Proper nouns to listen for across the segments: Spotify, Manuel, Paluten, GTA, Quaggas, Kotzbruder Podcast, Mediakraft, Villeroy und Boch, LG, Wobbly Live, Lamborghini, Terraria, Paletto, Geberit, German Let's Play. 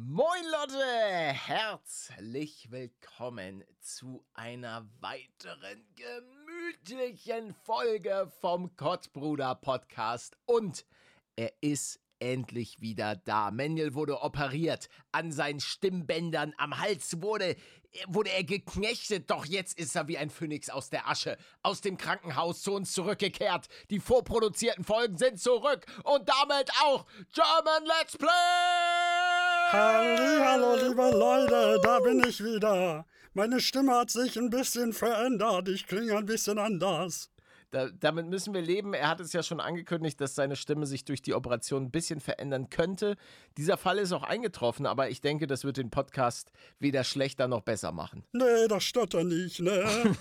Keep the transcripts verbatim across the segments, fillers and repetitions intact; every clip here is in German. Moin Leute, herzlich willkommen zu einer weiteren gemütlichen Folge vom Kotzbruder Podcast und er ist endlich wieder da. Manuel wurde operiert, an seinen Stimmbändern, am Hals wurde, wurde er geknechtet, doch jetzt ist er wie ein Phönix aus der Asche, aus dem Krankenhaus zu uns zurückgekehrt. Die vorproduzierten Folgen sind zurück und damit auch German Let's Play! Hallihallo, liebe Leute, da bin ich wieder. Meine Stimme hat sich ein bisschen verändert. Ich klinge ein bisschen anders. Da, damit müssen wir leben. Er hat es ja schon angekündigt, dass seine Stimme sich durch die Operation ein bisschen verändern könnte. Dieser Fall ist auch eingetroffen, aber ich denke, das wird den Podcast weder schlechter noch besser machen. Nee, das stört er nicht, ne?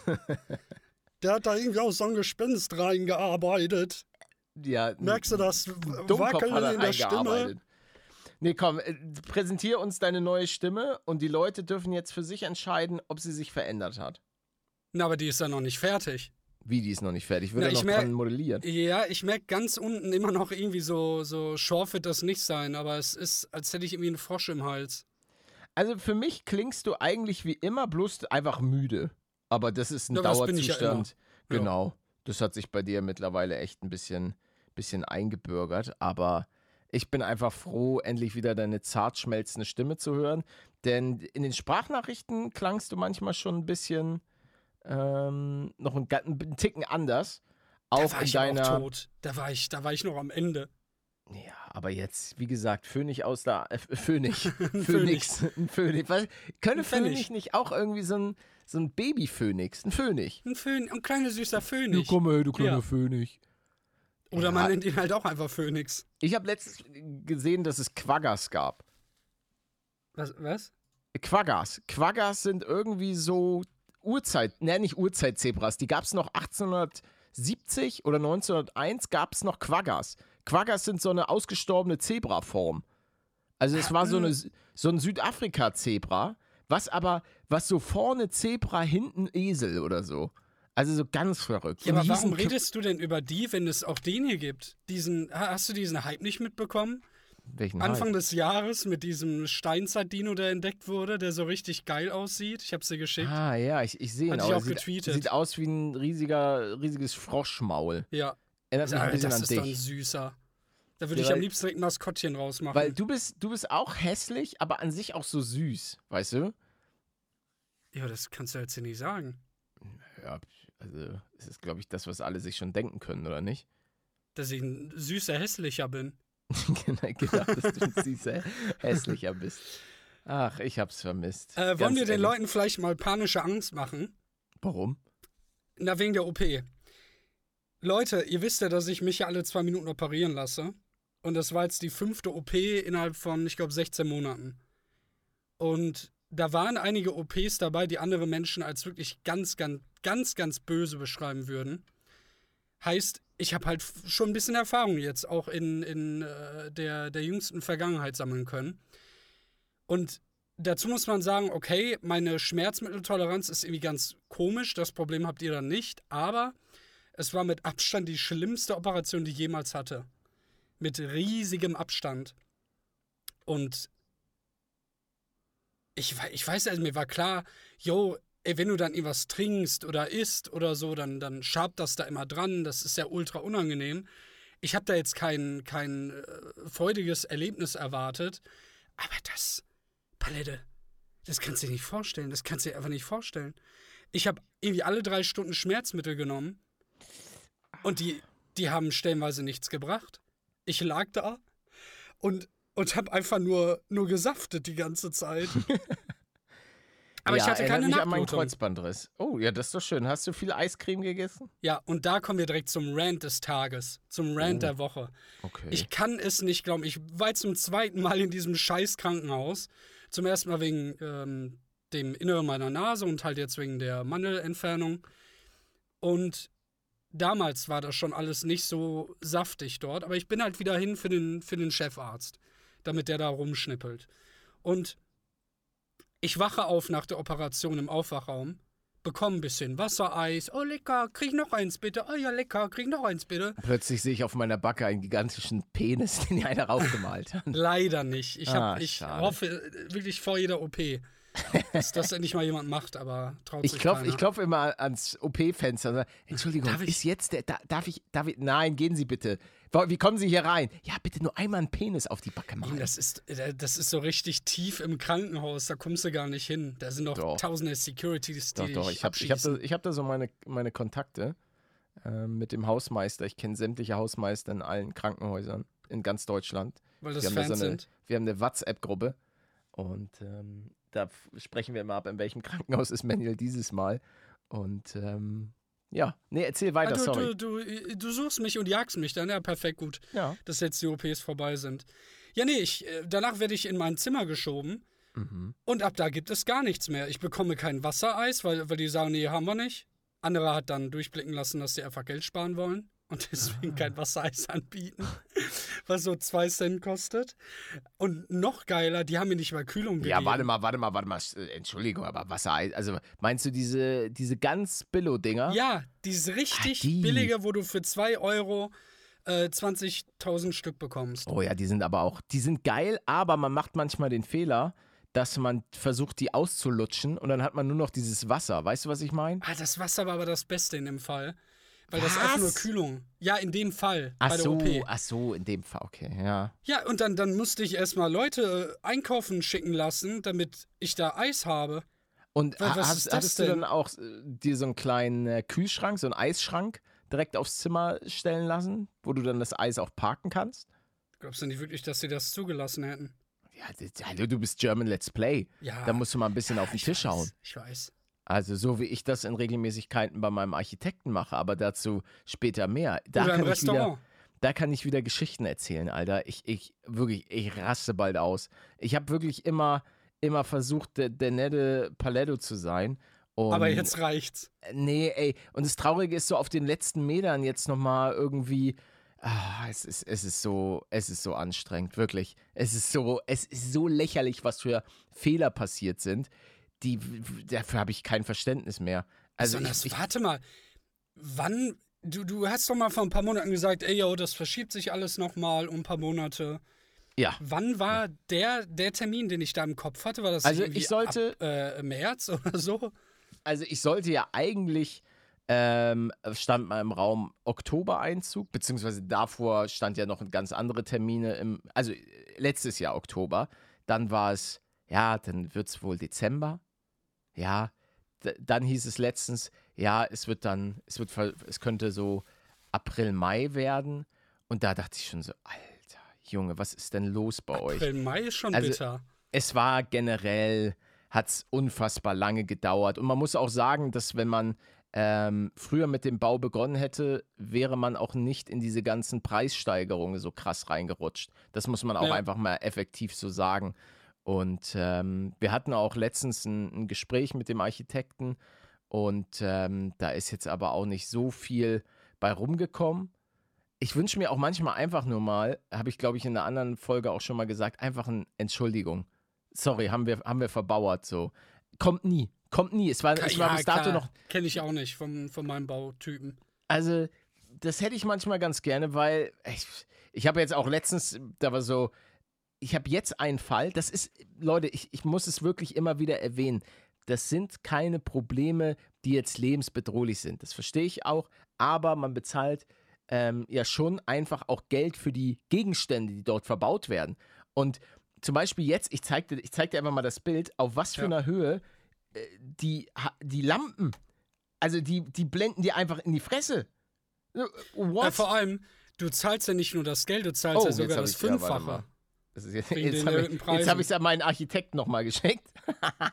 Der hat da irgendwie auch so ein Gespenst reingearbeitet. Ja, merkst du das Wackeln in der Stimme? Nee, komm, präsentier uns deine neue Stimme und die Leute dürfen jetzt für sich entscheiden, ob sie sich verändert hat. Na, aber die ist ja noch nicht fertig. Wie, die ist noch nicht fertig? Wird ja noch dran modelliert. Ja, ich merke ganz unten immer noch irgendwie so, so schorf wird das nicht sein, aber es ist, als hätte ich irgendwie einen Frosch im Hals. Also für mich klingst du eigentlich wie immer, bloß einfach müde. Aber das ist ein ja, Dauerzustand. Ja, genau, das hat sich bei dir mittlerweile echt ein bisschen, bisschen eingebürgert, aber... Ich bin einfach froh, endlich wieder deine zart schmelzende Stimme zu hören, denn in den Sprachnachrichten klangst du manchmal schon ein bisschen, ähm, noch einen, einen Ticken anders. Auch da war in ich deiner... auch tot. Da war ich, da war ich noch am Ende. Ja, aber jetzt, wie gesagt, Phönix aus der... Äh, Phönix. Phönix. Ein Phönix. Was? Könnte Phönix nicht auch irgendwie so ein, so ein Baby-Phönix? Ein Phönix. Ein Phönix. Ein kleiner, süßer Phönix. Ja, komm her, du kleiner ja. Phönix. Oder ja. Man nennt ihn halt auch einfach Phönix. Ich habe letztens gesehen, dass es Quaggas gab. Was? was? Quaggas. Quaggas sind irgendwie so Urzeit, ne, nicht Urzeitzebras. Die gab es noch achtzehnhundertsiebzig oder neunzehnhunderteins gab es noch Quaggas. Quaggas sind so eine ausgestorbene Zebraform. Also es war so, eine, so ein Südafrika-Zebra, was aber, was so vorne Zebra, hinten Esel oder so. Also so ganz verrückt. Ja, aber warum redest du denn über die, wenn es auch den hier gibt? Diesen, hast du diesen Hype nicht mitbekommen? Welchen Hype? Anfang des Jahres mit diesem Steinzeit-Dino, der entdeckt wurde, der so richtig geil aussieht. Ich hab's dir geschickt. Ah ja, ich, ich sehe ihn. Hat auch. Ich auch sieht, getweetet. Sieht aus wie ein riesiger, riesiges Froschmaul. Ja. Erinnert mich ja, ein bisschen an dich. Das ist dann süßer. Da würde ja, ich am liebsten direkt ein Maskottchen rausmachen. Weil du bist, du bist auch hässlich, aber an sich auch so süß, weißt du? Ja, das kannst du jetzt hier nicht sagen. Ja, also es ist, glaube ich, das, was alle sich schon denken können, oder nicht? Dass ich ein süßer, hässlicher bin. Genau, gedacht, dass du ein süßer, hässlicher bist. Ach, ich hab's vermisst. Äh, wollen wir den Leuten vielleicht mal panische Angst machen? Warum? Na, wegen der O P. Leute, ihr wisst ja, dass ich mich ja alle zwei Minuten operieren lasse. Und das war jetzt die fünfte O P innerhalb von, ich glaube, sechzehn Monaten. Und... Da waren einige O Ps dabei, die andere Menschen als wirklich ganz, ganz, ganz, ganz böse beschreiben würden. Heißt, ich habe halt schon ein bisschen Erfahrung jetzt auch in, in äh, der, der jüngsten Vergangenheit sammeln können. Und dazu muss man sagen, okay, meine Schmerzmitteltoleranz ist irgendwie ganz komisch, das Problem habt ihr dann nicht, aber es war mit Abstand die schlimmste Operation, die ich jemals hatte. Mit riesigem Abstand. Und Ich, ich weiß, also mir war klar, yo, ey, wenn du dann irgendwas trinkst oder isst oder so, dann, dann schabt das da immer dran. Das ist ja ultra unangenehm. Ich habe da jetzt kein, kein äh, freudiges Erlebnis erwartet. Aber das, Palette, das kannst du dir nicht vorstellen. Das kannst du dir einfach nicht vorstellen. Ich habe irgendwie alle drei Stunden Schmerzmittel genommen. Und die, die haben stellenweise nichts gebracht. Ich lag da und... Und hab einfach nur, nur gesaftet die ganze Zeit. Aber ja, ich hatte keine Nachblutung. An meinen Kreuzbandriss. Oh, ja, das ist doch schön. Hast du viel Eiscreme gegessen? Ja, und da kommen wir direkt zum Rant des Tages, zum Rant oh. der Woche. Okay. Ich kann es nicht glauben. Ich war zum zweiten Mal in diesem scheiß Krankenhaus. Zum ersten Mal wegen ähm, dem Inneren meiner Nase und halt jetzt wegen der Mandelentfernung. Und damals war das schon alles nicht so saftig dort. Aber ich bin halt wieder hin für den, für den Chefarzt, damit der da rumschnippelt. Und ich wache auf nach der Operation im Aufwachraum, bekomme ein bisschen Wassereis. Oh, lecker, krieg noch eins bitte. Oh ja, lecker, krieg noch eins bitte. Plötzlich sehe ich auf meiner Backe einen gigantischen Penis, den ja einer raufgemalt hat. Leider nicht. Ich, hab, ah, ich hoffe wirklich vor jeder O P, dass das endlich mal jemand macht, aber traut sich ich klopf, keiner. Ich klopfe immer ans O P-Fenster. Entschuldigung, darf ich? Ist jetzt der, da, darf ich, darf ich, nein, gehen Sie bitte. Wie kommen Sie hier rein? Ja, bitte nur einmal einen Penis auf die Backe machen. Das ist, das ist so richtig tief im Krankenhaus, da kommst du gar nicht hin. Da sind doch, doch. tausende Securities, die doch, doch. Ich hab, ich hab da, ich hab da so meine, meine Kontakte äh, mit dem Hausmeister. Ich kenne sämtliche Hausmeister in allen Krankenhäusern in ganz Deutschland. Weil das wir Fans haben da so eine, sind. Wir haben eine WhatsApp-Gruppe und ähm, da sprechen wir immer ab, in welchem Krankenhaus ist Manuel dieses Mal. Und ähm, ja, nee, erzähl weiter, ah, du, sorry. Du, du, du suchst mich und jagst mich dann, ja, perfekt, gut, ja. Dass jetzt die O Ps vorbei sind. Ja, nee, ich, danach werde ich in mein Zimmer geschoben mhm. und ab da gibt es gar nichts mehr. Ich bekomme kein Wassereis, weil, weil die sagen, nee, haben wir nicht. Andere hat dann durchblicken lassen, dass die einfach Geld sparen wollen und deswegen ah. kein Wassereis anbieten, was so zwei Cent kostet. Und noch geiler, die haben mir nicht mal Kühlung gegeben. Ja, warte mal, warte mal, warte mal, Entschuldigung, aber Wassereis, also meinst du diese, diese ganz Billo-Dinger? Ja, dieses richtig ah, die. billige, wo du für zwei Euro äh, zwanzigtausend Stück bekommst. Oh ja, die sind aber auch, die sind geil, aber man macht manchmal den Fehler, dass man versucht, die auszulutschen und dann hat man nur noch dieses Wasser, weißt du, was ich meine? Ah, das Wasser war aber das Beste in dem Fall. Weil Was? Das ist einfach nur Kühlung. Ja, in dem Fall. Ach bei der so, O P. Ach so, in dem Fall, okay, ja. Ja, und dann, dann musste ich erstmal Leute einkaufen schicken lassen, damit ich da Eis habe. Und Weil, was hast, ist das hattest denn? Du dann auch äh, dir so einen kleinen äh, Kühlschrank, so einen Eisschrank direkt aufs Zimmer stellen lassen, wo du dann das Eis auch parken kannst? Glaubst du nicht wirklich, dass sie das zugelassen hätten? Ja, hallo, du bist German Let's Play. Ja. Da musst du mal ein bisschen ja, auf den Tisch weiß, hauen. Ich weiß. Also so wie ich das in Regelmäßigkeiten bei meinem Architekten mache, aber dazu später mehr. Da Oder kann im ich Restaurant. Wieder, da kann ich wieder Geschichten erzählen, Alter. Ich, ich, wirklich, ich raste bald aus. Ich habe wirklich immer, immer versucht, der, der nette Paletto zu sein. Und aber jetzt reicht's. Nee, ey. Und das Traurige ist so, auf den letzten Metern jetzt nochmal irgendwie, ah, es ist, es ist so, es ist so anstrengend, wirklich. Es ist so, es ist so lächerlich, was für Fehler passiert sind. Die, dafür habe ich kein Verständnis mehr. Also ich, ich, warte mal, wann, du, du hast doch mal vor ein paar Monaten gesagt, ey, yo, das verschiebt sich alles nochmal um ein paar Monate. Ja. Wann war ja. der, der Termin, den ich da im Kopf hatte, war das also irgendwie ich sollte, ab, äh, März oder so? Also ich sollte ja eigentlich, ähm, stand mal im Raum Oktober-Einzug, beziehungsweise davor stand ja noch ganz andere Termine, im, also letztes Jahr Oktober, dann war es, ja, dann wird es wohl Dezember. Ja, d- dann hieß es letztens, ja, es wird dann, es wird, ver- es könnte so April, Mai werden. Und da dachte ich schon so, Alter, Junge, was ist denn los bei April, euch? April, Mai ist schon also, bitter. Es war generell, hat es unfassbar lange gedauert. Und man muss auch sagen, dass wenn man ähm, früher mit dem Bau begonnen hätte, wäre man auch nicht in diese ganzen Preissteigerungen so krass reingerutscht. Das muss man auch ja. einfach mal effektiv so sagen. Und ähm, wir hatten auch letztens ein, ein Gespräch mit dem Architekten und ähm, da ist jetzt aber auch nicht so viel bei rumgekommen. Ich wünsche mir auch manchmal einfach nur mal, habe ich glaube ich in einer anderen Folge auch schon mal gesagt, einfach eine Entschuldigung. Sorry, haben wir, haben wir verbauert so. Kommt nie, kommt nie. Es war, ja, es war bis dato noch... Kenne ich auch nicht vom, von meinem Bautypen. Also das hätte ich manchmal ganz gerne, weil ich, ich habe jetzt auch letztens, da war so... Ich habe jetzt einen Fall, das ist, Leute, ich, ich muss es wirklich immer wieder erwähnen, das sind keine Probleme, die jetzt lebensbedrohlich sind, das verstehe ich auch, aber man bezahlt ähm, ja schon einfach auch Geld für die Gegenstände, die dort verbaut werden. Und zum Beispiel jetzt, ich zeig dir, ich zeig dir einfach mal das Bild, auf was für ja. einer Höhe äh, die, die Lampen, also die, die blenden dir einfach in die Fresse. What? Ja, vor allem, du zahlst ja nicht nur das Geld, du zahlst oh, ja sogar das Fünffache. Das ist jetzt jetzt habe ich es hab an meinen Architekten nochmal geschenkt.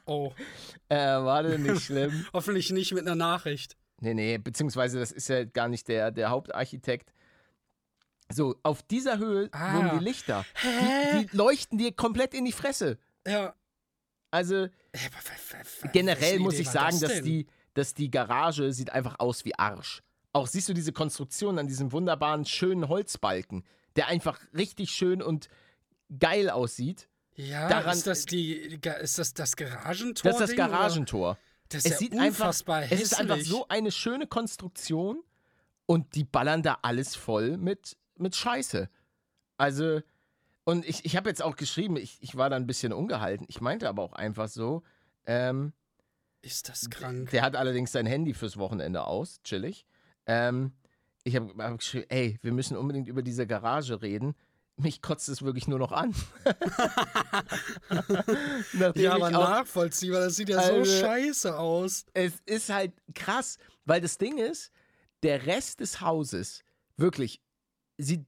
Oh. äh, war das nicht schlimm? Hoffentlich nicht mit einer Nachricht. Nee, nee, beziehungsweise das ist ja gar nicht der, der Hauptarchitekt. So, auf dieser Höhe ah. wurden die Lichter. Die, die leuchten dir komplett in die Fresse. Ja. Also, generell muss ich sagen, das dass, die, dass die Garage sieht einfach aus wie Arsch. Auch siehst du diese Konstruktion an diesem wunderbaren, schönen Holzbalken, der einfach richtig schön und geil aussieht. Ja, daran, ist das die, ist das, das Garagentor? Das ist das Garagentor. Oder? Das ist es ja sieht unfassbar einfach, hässlich. Es ist einfach so eine schöne Konstruktion und die ballern da alles voll mit, mit Scheiße. Also, und ich, ich habe jetzt auch geschrieben, ich, ich war da ein bisschen ungehalten. Ich meinte aber auch einfach so, ähm, ist das krank? Der hat allerdings sein Handy fürs Wochenende aus, chillig. Ähm, ich habe hab geschrieben, ey, wir müssen unbedingt über diese Garage reden. Mich kotzt es wirklich nur noch an. Ja, aber auch, nachvollziehbar, das sieht ja also, so scheiße aus. Es ist halt krass, weil das Ding ist, der Rest des Hauses wirklich sieht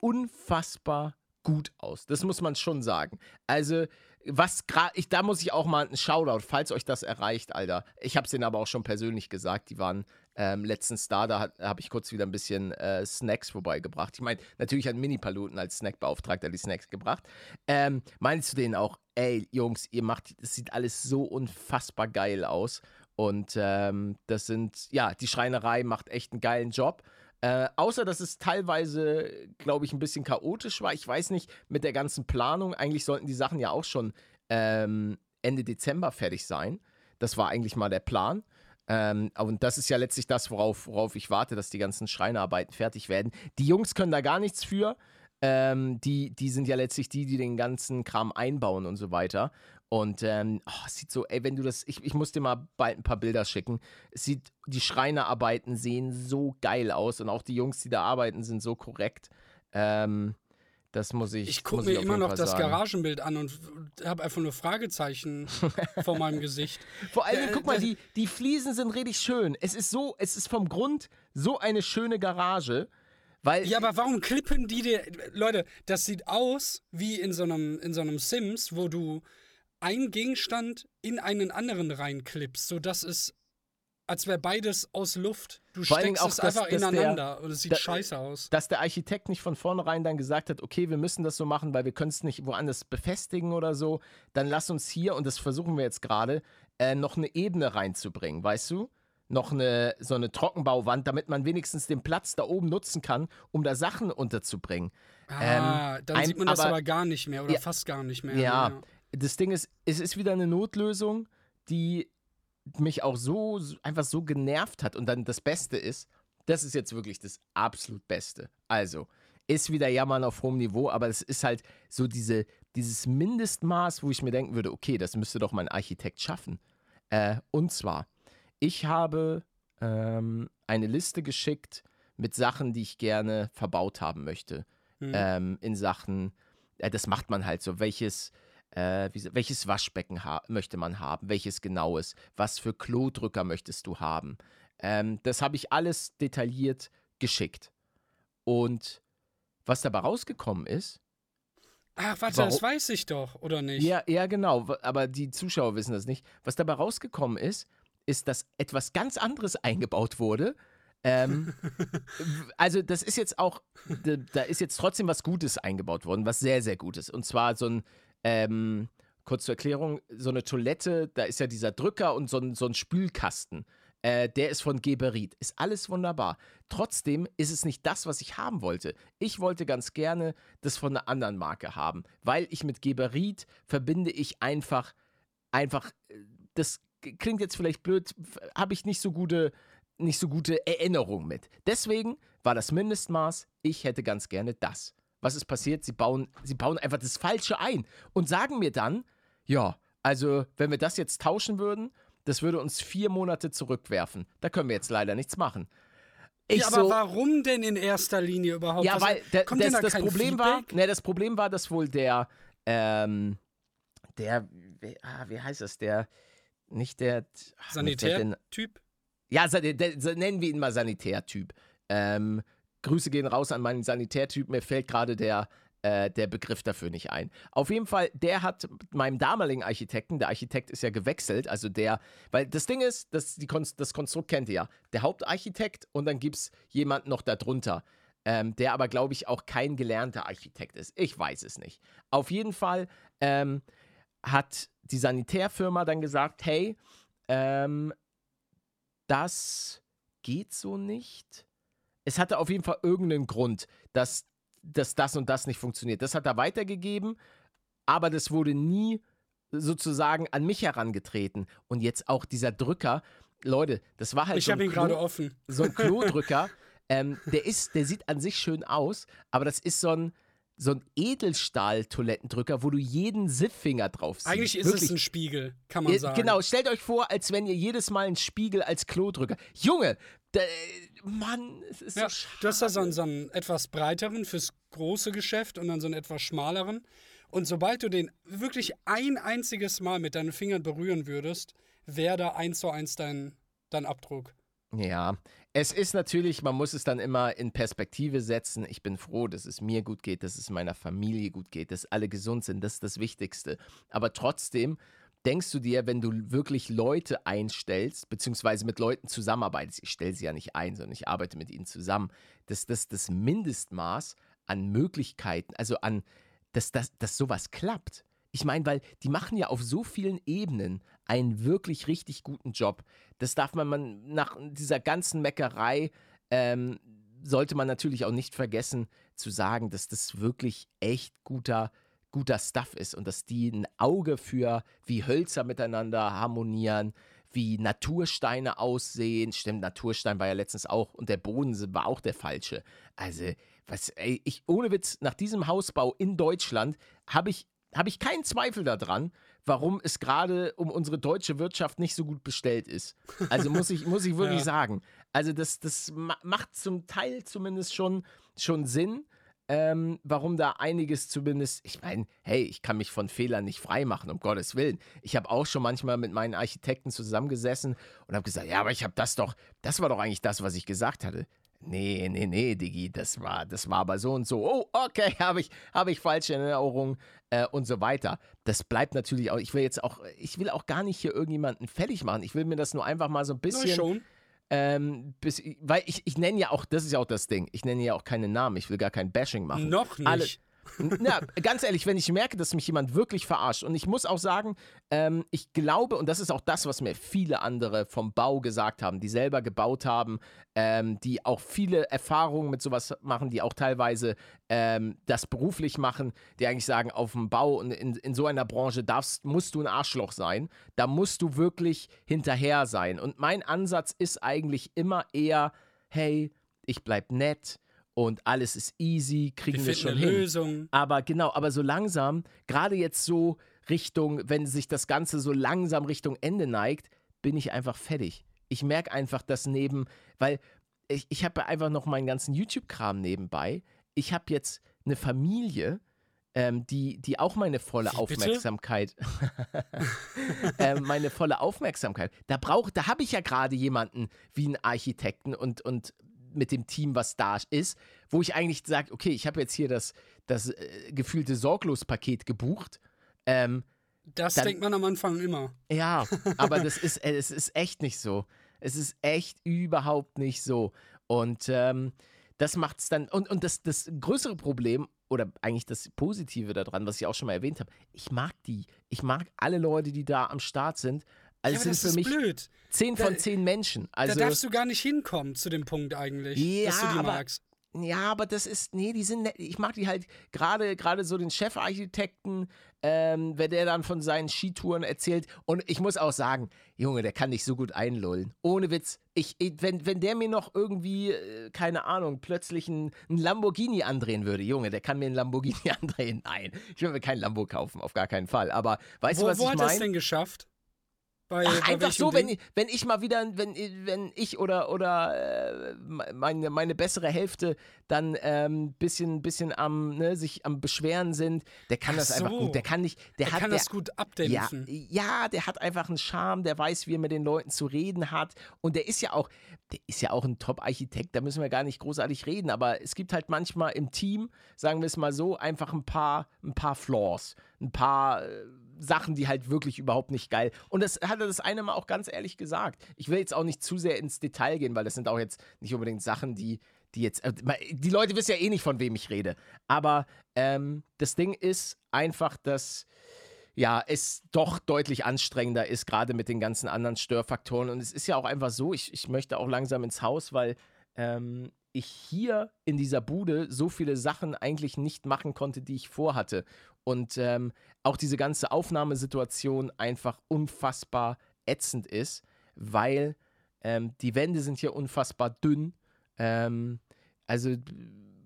unfassbar gut aus. Das muss man schon sagen. Also, was gerade, da muss ich auch mal einen Shoutout, falls euch das erreicht, Alter. Ich habe es denen aber auch schon persönlich gesagt, die waren... Ähm, letztens da, da habe ich kurz wieder ein bisschen äh, Snacks vorbeigebracht. Ich meine, natürlich hat Mini-Paluten als Snackbeauftragter die Snacks gebracht. Ähm, meinst du denen auch, ey, Jungs, ihr macht, das sieht alles so unfassbar geil aus. Und ähm, das sind, ja, die Schreinerei macht echt einen geilen Job. Äh, außer, dass es teilweise, glaube ich, ein bisschen chaotisch war. Ich weiß nicht, mit der ganzen Planung, eigentlich sollten die Sachen ja auch schon ähm, Ende Dezember fertig sein. Das war eigentlich mal der Plan. Ähm, und das ist ja letztlich das, worauf, worauf ich warte, dass die ganzen Schreinerarbeiten fertig werden. Die Jungs können da gar nichts für. Ähm, die, die sind ja letztlich die, die den ganzen Kram einbauen und so weiter. Und ähm, oh, es sieht so, ey, wenn du das, ich, ich muss dir mal bald ein paar Bilder schicken. Es sieht, die Schreinerarbeiten sehen so geil aus und auch die Jungs, die da arbeiten, sind so korrekt. Ähm, das muss ich. Ich gucke mir immer noch das Garagenbild an und habe einfach nur Fragezeichen vor meinem Gesicht. Vor allem, äh, guck mal, die, die Fliesen sind richtig schön. Es ist so, es ist vom Grund so eine schöne Garage, weil. Ja, aber warum klippen die dir. Leute, das sieht aus wie in so einem, in so einem Sims, wo du einen Gegenstand in einen anderen reinklippst, sodass es. Als wäre beides aus Luft. Du steckst auch, es dass, einfach dass ineinander der, und es sieht da, scheiße aus. Dass der Architekt nicht von vornherein dann gesagt hat, okay, wir müssen das so machen, weil wir können es nicht woanders befestigen oder so, dann lass uns hier, und das versuchen wir jetzt gerade, äh, noch eine Ebene reinzubringen, weißt du? Noch eine, so eine Trockenbauwand, damit man wenigstens den Platz da oben nutzen kann, um da Sachen unterzubringen. Ah, ähm, dann ein, sieht man das aber, aber gar nicht mehr oder ja, fast gar nicht mehr. Ja, ja, das Ding ist, es ist wieder eine Notlösung, die mich auch so, einfach so genervt hat. Und dann das Beste ist, das ist jetzt wirklich das absolut Beste. Also, ist wieder Jammern auf hohem Niveau, aber es ist halt so diese, dieses Mindestmaß, wo ich mir denken würde, okay, das müsste doch mein Architekt schaffen. Äh, und zwar, ich habe ähm, eine Liste geschickt mit Sachen, die ich gerne verbaut haben möchte. Mhm. Ähm, in Sachen, äh, das macht man halt so, welches Äh, wie, welches Waschbecken ha- möchte man haben, welches genaues, was für Klodrücker möchtest du haben. Ähm, das habe ich alles detailliert geschickt. Und was dabei rausgekommen ist... Ach, warte, warum, das weiß ich doch, oder nicht? Ja, ja, genau, aber die Zuschauer wissen das nicht. Was dabei rausgekommen ist, ist, dass etwas ganz anderes eingebaut wurde. Ähm, also das ist jetzt auch, da ist jetzt trotzdem was Gutes eingebaut worden, was sehr, sehr Gutes. Und zwar so ein Ähm, kurz zur Erklärung, so eine Toilette, da ist ja dieser Drücker und so ein, so ein Spülkasten, äh, der ist von Geberit, ist alles wunderbar. Trotzdem ist es nicht das, was ich haben wollte. Ich wollte ganz gerne das von einer anderen Marke haben, weil ich mit Geberit verbinde ich einfach, einfach, das klingt jetzt vielleicht blöd, habe ich nicht so gute, nicht so gute Erinnerung mit. Deswegen war das Mindestmaß, ich hätte ganz gerne das. Was ist passiert? Sie bauen, sie bauen einfach das Falsche ein und sagen mir dann, ja, also wenn wir das jetzt tauschen würden, das würde uns vier Monate zurückwerfen. Da können wir jetzt leider nichts machen. Ich ja, aber so, warum denn in erster Linie überhaupt? Ja, weil da, kommt das, denn da das kein Problem Feedback? War, ne, das Problem war, dass wohl der, ähm, der, wie, ah, wie heißt das, der, nicht der... Sanitärtyp? Ja, der, der, nennen wir ihn mal Sanitärtyp. Ähm, Grüße gehen raus an meinen Sanitärtyp. Mir fällt gerade der äh, der Begriff dafür nicht ein. Auf jeden Fall, der hat meinem damaligen Architekten, der Architekt ist ja gewechselt, also der, weil das Ding ist, das, die Kon- das Konstrukt kennt ihr ja, der Hauptarchitekt und dann gibt es jemanden noch darunter, ähm, der aber, glaube ich, auch kein gelernter Architekt ist. Ich weiß es nicht. Auf jeden Fall ähm, hat die Sanitärfirma dann gesagt, hey, ähm, das geht so nicht. Es hatte auf jeden Fall irgendeinen Grund, dass, dass das und das nicht funktioniert. Das hat er weitergegeben, aber das wurde nie sozusagen an mich herangetreten. Und jetzt auch dieser Drücker, Leute, das war halt ich so, ein Klo, gerade offen. so ein Klodrücker. ähm, der, ist, der sieht an sich schön aus, aber das ist so ein, so ein Edelstahl-Toilettendrücker, wo du jeden Sifffinger drauf siehst. Eigentlich ist Wirklich. es ein Spiegel, kann man ja sagen. Genau, stellt euch vor, als wenn ihr jedes Mal einen Spiegel als Klodrücker. Junge, da, Mann, es ist ja, so schade. Du hast da so einen, so einen etwas breiteren fürs große Geschäft und dann so einen etwas schmaleren. Und sobald du den wirklich ein einziges Mal mit deinen Fingern berühren würdest, wäre da eins zu eins dein, dein Abdruck. Ja, es ist natürlich, man muss es dann immer in Perspektive setzen. Ich bin froh, dass es mir gut geht, dass es meiner Familie gut geht, dass alle gesund sind. Das ist das Wichtigste. Aber trotzdem denkst du dir, wenn du wirklich Leute einstellst, beziehungsweise mit Leuten zusammenarbeitest, ich stelle sie ja nicht ein, sondern ich arbeite mit ihnen zusammen, dass das das Mindestmaß an Möglichkeiten, also an, dass, dass, dass sowas klappt. Ich meine, weil die machen ja auf so vielen Ebenen einen wirklich richtig guten Job. Das darf man, man nach dieser ganzen Meckerei, ähm, sollte man natürlich auch nicht vergessen zu sagen, dass das wirklich echt guter, guter Stuff ist und dass die ein Auge für, wie Hölzer miteinander harmonieren, wie Natursteine aussehen. Stimmt, Naturstein war ja letztens auch und der Boden war auch der falsche. Also, was, ey, ich, ohne Witz, nach diesem Hausbau in Deutschland habe ich habe ich keinen Zweifel daran, warum es gerade um unsere deutsche Wirtschaft nicht so gut bestellt ist. Also muss ich, muss ich wirklich ja. sagen. Also das, das macht zum Teil zumindest schon, schon Sinn, ähm, warum da einiges zumindest, ich meine, hey, ich kann mich von Fehlern nicht freimachen, um Gottes Willen. Ich habe auch schon manchmal mit meinen Architekten zusammengesessen und habe gesagt, ja, aber ich habe das doch, das war doch eigentlich das, was ich gesagt hatte. Nee, nee, nee, Digi, das war, das war aber so und so. Oh, okay, habe ich, hab ich falsche Erinnerungen äh, und so weiter. Das bleibt natürlich auch, ich will jetzt auch, ich will auch gar nicht hier irgendjemanden fertig machen. Ich will mir das nur einfach mal so ein bisschen... Na schon. Ähm, bis, weil ich, ich nenne ja auch, das ist ja auch das Ding, ich nenne ja auch keine Namen, ich will gar kein Bashing machen. Noch nicht. Alle, na, ganz ehrlich, wenn ich merke, dass mich jemand wirklich verarscht und ich muss auch sagen, ähm, ich glaube, und das ist auch das, was mir viele andere vom Bau gesagt haben, die selber gebaut haben, ähm, die auch viele Erfahrungen mit sowas machen, die auch teilweise ähm, das beruflich machen, die eigentlich sagen, auf dem Bau und in, in so einer Branche darfst, musst du ein Arschloch sein, da musst du wirklich hinterher sein. Und mein Ansatz ist eigentlich immer eher, hey, ich bleib nett, und alles ist easy, kriegen wir, wir schon eine hin. Lösung. Aber genau, aber so langsam, gerade jetzt so Richtung, wenn sich das Ganze so langsam Richtung Ende neigt, bin ich einfach fertig. Ich merke einfach, dass neben, weil ich, ich habe einfach noch meinen ganzen YouTube-Kram nebenbei. Ich habe jetzt eine Familie, ähm, die, die auch meine volle ich Aufmerksamkeit, ähm, meine volle Aufmerksamkeit, da brauche, da habe ich ja gerade jemanden wie einen Architekten und, und mit dem Team, was da ist, wo ich eigentlich sage, okay, ich habe jetzt hier das, das äh, gefühlte Sorglos-Paket gebucht. Ähm, das dann, denkt man am Anfang immer. Ja, aber das ist, äh, es ist echt nicht so. Es ist echt überhaupt nicht so. Und ähm, das macht es dann, und, und das, das größere Problem, oder eigentlich das Positive daran, was ich auch schon mal erwähnt habe, ich mag die, ich mag alle Leute, die da am Start sind. Also ja, das sind für mich blöd. zehn von zehn Menschen. Also, da darfst du gar nicht hinkommen zu dem Punkt eigentlich, ja, dass du die aber, magst. Ja, aber das ist, nee, die sind, ich mag die halt gerade gerade so den Chefarchitekten, ähm, wenn der dann von seinen Skitouren erzählt. Und ich muss auch sagen, Junge, der kann dich so gut einlullen. Ohne Witz. Ich, wenn, wenn der mir noch irgendwie, keine Ahnung, plötzlich einen Lamborghini andrehen würde, Junge, der kann mir einen Lamborghini andrehen. Nein, ich will mir keinen Lambo kaufen, auf gar keinen Fall. Aber weißt wo, du, was wo ich meine? Wo hat das denn geschafft? Bei, Ach, bei einfach so, wenn ich, wenn ich mal wieder, wenn, wenn ich oder, oder äh, meine, meine bessere Hälfte dann ähm, bisschen, bisschen am, ne, sich am Beschweren sind, der kann Ach das so. einfach gut, der kann nicht, der, der hat, kann der, das gut abdämpfen. Ja, ja, der hat einfach einen Charme, der weiß, wie er mit den Leuten zu reden hat und der ist ja auch, der ist ja auch ein Top-Architekt, da müssen wir gar nicht großartig reden, aber es gibt halt manchmal im Team, sagen wir es mal so, einfach ein paar, ein paar Flaws, ein paar äh, Sachen, die halt wirklich überhaupt nicht geil. Und das hat er das eine Mal auch ganz ehrlich gesagt. Ich will jetzt auch nicht zu sehr ins Detail gehen, weil das sind auch jetzt nicht unbedingt Sachen, die, die jetzt... Die Leute wissen ja eh nicht, von wem ich rede. Aber ähm, das Ding ist einfach, dass ja, es doch deutlich anstrengender ist, gerade mit den ganzen anderen Störfaktoren. Und es ist ja auch einfach so, ich, ich möchte auch langsam ins Haus, weil ähm, ich hier in dieser Bude so viele Sachen eigentlich nicht machen konnte, die ich vorhatte. Und ähm, auch diese ganze Aufnahmesituation einfach unfassbar ätzend ist, weil ähm, die Wände sind hier unfassbar dünn. Ähm, also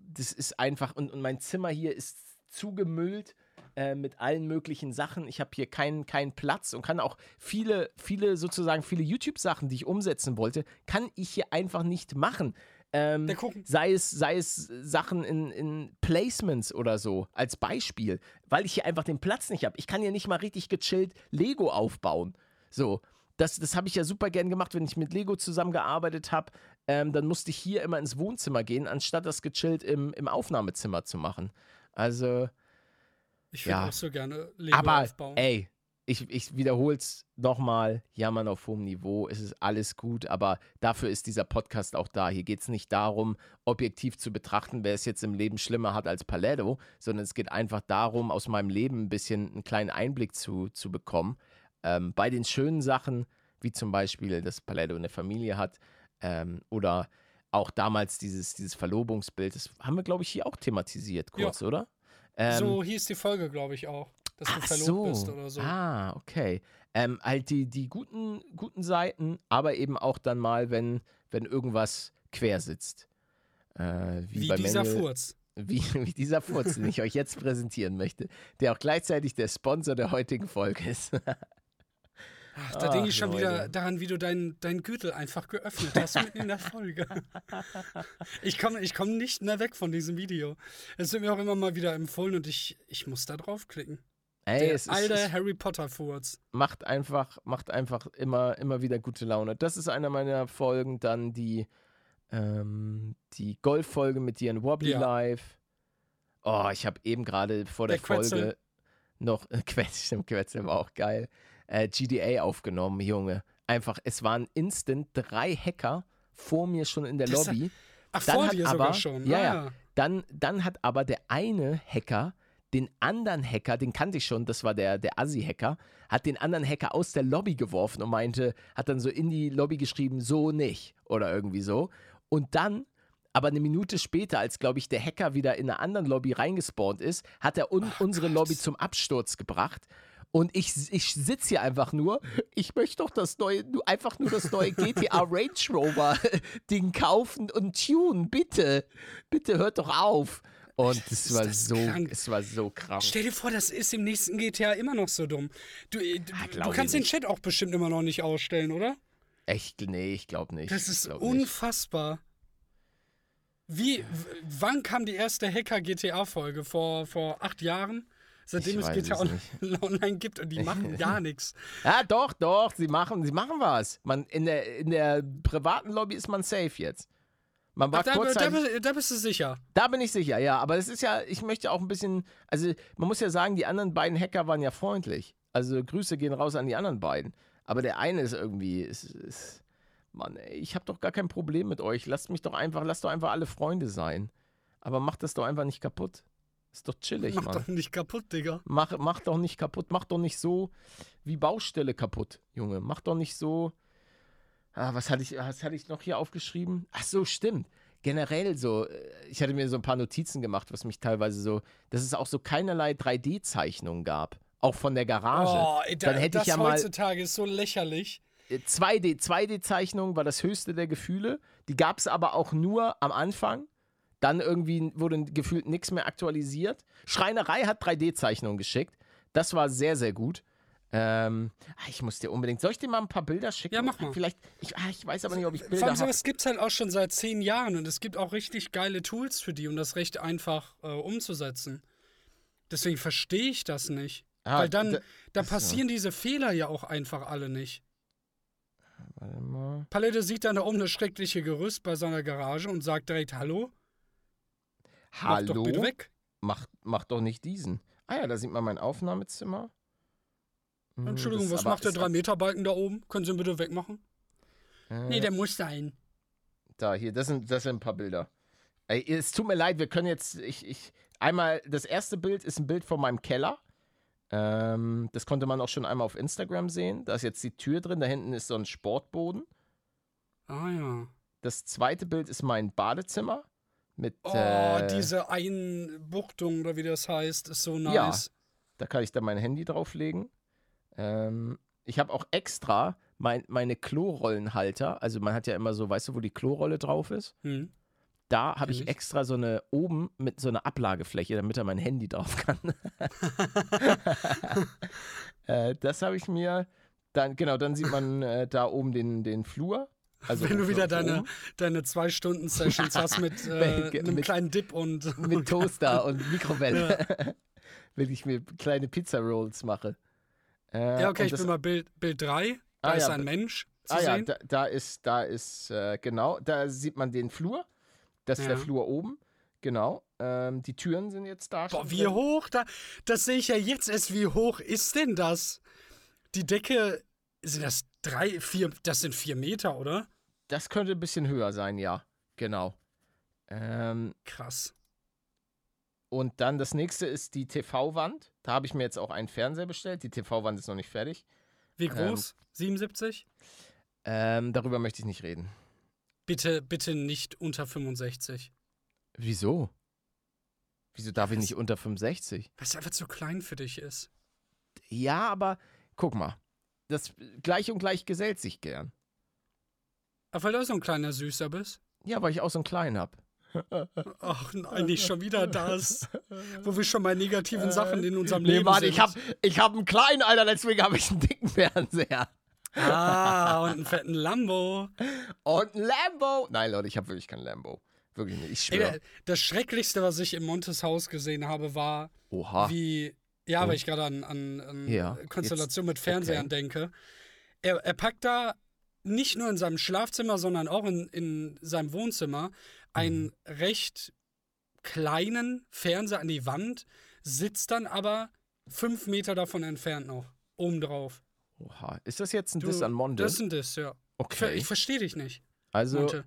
das ist einfach, und, und mein Zimmer hier ist zugemüllt äh, mit allen möglichen Sachen. Ich habe hier keinen, keinen Platz und kann auch viele, viele sozusagen, viele YouTube-Sachen, die ich umsetzen wollte, kann ich hier einfach nicht machen. Ähm, sei es, sei es Sachen in, in Placements oder so, als Beispiel, weil ich hier einfach den Platz nicht habe. Ich kann ja nicht mal richtig gechillt Lego aufbauen. So, das, das habe ich ja super gern gemacht, wenn ich mit Lego zusammengearbeitet habe, ähm, dann musste ich hier immer ins Wohnzimmer gehen, anstatt das gechillt im, im Aufnahmezimmer zu machen. Also, ich würde ja. auch so gerne Lego aber, aufbauen. Aber, ey, Ich, ich wiederhole es nochmal, jammern auf hohem Niveau, es ist alles gut, aber dafür ist dieser Podcast auch da. Hier geht es nicht darum, objektiv zu betrachten, wer es jetzt im Leben schlimmer hat als Paletto, sondern es geht einfach darum, aus meinem Leben ein bisschen einen kleinen Einblick zu, zu bekommen. Ähm, bei den schönen Sachen, wie zum Beispiel, dass Paletto eine Familie hat ähm, oder auch damals dieses, dieses Verlobungsbild, das haben wir, glaube ich, hier auch thematisiert kurz, ja. oder? Ähm, so hieß die Folge, glaube ich, auch. Dass du Ach verlobt so. bist oder so. Ah, okay. Ähm, halt die, die guten, guten Seiten, aber eben auch dann mal, wenn, wenn irgendwas quer sitzt. Äh, wie wie bei dieser Manuel, Furz. Wie, wie dieser Furz, den ich euch jetzt präsentieren möchte, der auch gleichzeitig der Sponsor der heutigen Folge ist. Ach, da oh, denke ich schon Leute. wieder daran, wie du deinen dein Gürtel einfach geöffnet hast mitten in der Folge. Ich komme ich komm nicht mehr weg von diesem Video. Es wird mir auch immer mal wieder empfohlen und ich, ich muss da draufklicken. Ey, es alte ist, Harry Potter-Furz. Macht einfach, macht einfach immer, immer wieder gute Laune. Das ist einer meiner Folgen. Dann die, ähm, die Golf-Folge mit dir in Wobbly ja. Live. Oh, ich habe eben gerade vor der, der Folge Quetzel. noch äh, Quetzel, Quetzel war auch geil. Äh, G D A aufgenommen, Junge. Einfach, es waren instant drei Hacker vor mir schon in der das Lobby. Hat, ach, dann vor hat dir aber, sogar schon. Ja, ja. ja. Dann, dann hat aber der eine Hacker den anderen Hacker, den kannte ich schon, das war der, der Assi-Hacker, hat den anderen Hacker aus der Lobby geworfen und meinte, hat dann so in die Lobby geschrieben, so nicht oder irgendwie so. Und dann, aber eine Minute später, als, glaube ich, der Hacker wieder in einer anderen Lobby reingespawnt ist, hat er un- oh, unsere Gott. Lobby zum Absturz gebracht. Und ich, ich sitze hier einfach nur, ich möchte doch das neue, einfach nur das neue G T A Range Rover Ding kaufen und tunen, bitte. Bitte hört doch auf. Und es war, so, es war so krass. Stell dir vor, das ist im nächsten G T A immer noch so dumm. Du, ja, du kannst den Chat auch bestimmt immer noch nicht ausstellen, oder? Echt? Nee, ich glaube nicht. Das ist unfassbar. Nicht. Wie, w- wann kam die erste Hacker-G T A-Folge? Vor, vor acht Jahren? Seitdem es G T A es online gibt und die machen gar nichts. Ja, doch, doch, sie machen, sie machen was. Man, in, der, in der privaten Lobby ist man safe jetzt. Man war Ach, da, kurz da, da, da bist du sicher. Da bin ich sicher, ja. Aber es ist ja, ich möchte auch ein bisschen, also man muss ja sagen, die anderen beiden Hacker waren ja freundlich. Also Grüße gehen raus an die anderen beiden. Aber der eine ist irgendwie, ist, ist, Mann, ey, ich habe doch gar kein Problem mit euch. Lasst mich doch einfach, lasst doch einfach alle Freunde sein. Aber macht das doch einfach nicht kaputt. Ist doch chillig, mach Mann. Mach doch nicht kaputt, Digga. Mach, mach doch nicht kaputt. Mach doch nicht so wie Baustelle kaputt, Junge. Mach doch nicht so... Ah, was hatte ich, was hatte ich noch hier aufgeschrieben? Ach so, stimmt. Generell so, ich hatte mir so ein paar Notizen gemacht, was mich teilweise so, dass es auch so keinerlei drei D-Zeichnungen gab. Auch von der Garage. Oh, ey, da, Dann hätte das ich ja mal, heutzutage ist so lächerlich. zwei D, zwei D-Zeichnungen war das höchste der Gefühle. Die gab es aber auch nur am Anfang. Dann irgendwie wurde gefühlt nichts mehr aktualisiert. Schreinerei hat drei D-Zeichnungen geschickt. Das war sehr, sehr gut. Ähm, ich muss dir unbedingt, soll ich dir mal ein paar Bilder schicken? Ja, mach mal. Vielleicht, ich, ich weiß aber nicht, ob ich Bilder habe. Sowas gibt es halt auch schon seit zehn Jahren und es gibt auch richtig geile Tools für die, um das recht einfach äh, umzusetzen. Deswegen verstehe ich das nicht. Ah, weil dann, da, dann passieren so. diese Fehler ja auch einfach alle nicht. Warte mal. Palette sieht dann da oben das schreckliche Gerüst bei seiner Garage und sagt direkt, hallo? Hallo? Mach doch bitte weg. Mach, mach doch nicht diesen. Ah ja, da sieht man mein Aufnahmezimmer. Entschuldigung, das was macht der drei-Meter-Balken da oben? Können Sie ihn bitte wegmachen? Äh, nee, der muss sein. Da, hier, das sind, das sind ein paar Bilder. Ey, es tut mir leid, wir können jetzt... Ich, ich, einmal, das erste Bild ist ein Bild von meinem Keller. Ähm, das konnte man auch schon einmal auf Instagram sehen. Da ist jetzt die Tür drin, da hinten ist so ein Sportboden. Ah ja. Das zweite Bild ist mein Badezimmer. Mit, oh, äh, diese Einbuchtung, oder wie das heißt, ist so nice. Ja, da kann ich dann mein Handy drauflegen. Ich habe auch extra mein, meine Klorollenhalter, also man hat ja immer so, weißt du, wo die Klorolle drauf ist? Hm. Da habe ich extra so eine, oben mit so einer Ablagefläche, damit er mein Handy drauf kann. äh, das habe ich mir, dann genau, dann sieht man äh, da oben den, den Flur. Also wenn du wieder deine, deine zwei-Stunden-Sessions hast mit äh, einem mit, kleinen Dip und... mit Toaster und Mikrowelle. Ja. Wenn ich mir kleine Pizza-Rolls mache. Äh, ja, okay, ich bin mal Bild drei, da ah, ist ja, ein Mensch zu ah, sehen. Ja, da, da ist, da ist äh, genau, da sieht man den Flur, das ist ja. der Flur oben, genau, ähm, die Türen sind jetzt da. Boah, wie drin. hoch, da, das sehe ich ja jetzt erst, wie hoch ist denn das? Die Decke, sind das drei, vier, das sind vier Meter, oder? Das könnte ein bisschen höher sein, ja, genau. Ähm, Krass. Und dann das nächste ist die T V-Wand. Da habe ich mir jetzt auch einen Fernseher bestellt. Die T V-Wand ist noch nicht fertig. Wie groß? Ähm, siebenundsiebzig? Ähm, darüber möchte ich nicht reden. Bitte, bitte nicht unter fünfundsechzig. Wieso? Wieso darf was, ich nicht unter fünfundsechzig? Weil es einfach zu klein für dich ist. Ja, aber guck mal. Das gleich und gleich gesellt sich gern. Aber weil du auch so ein kleiner Süßer bist? Ja, weil ich auch so einen kleinen habe. Ach nein, nicht schon wieder das, wo wir schon mal negativen Sachen in unserem nee, Leben warte, sind. Nee, warte, ich habe hab einen kleinen, Alter, deswegen habe ich einen dicken Fernseher. Ah, und einen fetten Lambo. Und einen Lambo. Nein, Leute, ich habe wirklich keinen Lambo. Wirklich nicht, ich schwöre. Das Schrecklichste, was ich in Montes Haus gesehen habe, war, Oha. wie, ja, oh. weil ich gerade an, an, an ja, Konstellation jetzt, mit Fernsehern okay. denke. Er, er packt da nicht nur in seinem Schlafzimmer, sondern auch in, in seinem Wohnzimmer einen recht kleinen Fernseher an die Wand, sitzt dann aber fünf Meter davon entfernt noch, obendrauf. Oha, ist das jetzt ein Diss an Monte? Das ist ein Diss, ja. Okay. Ich, ich verstehe dich nicht, Also, Monte.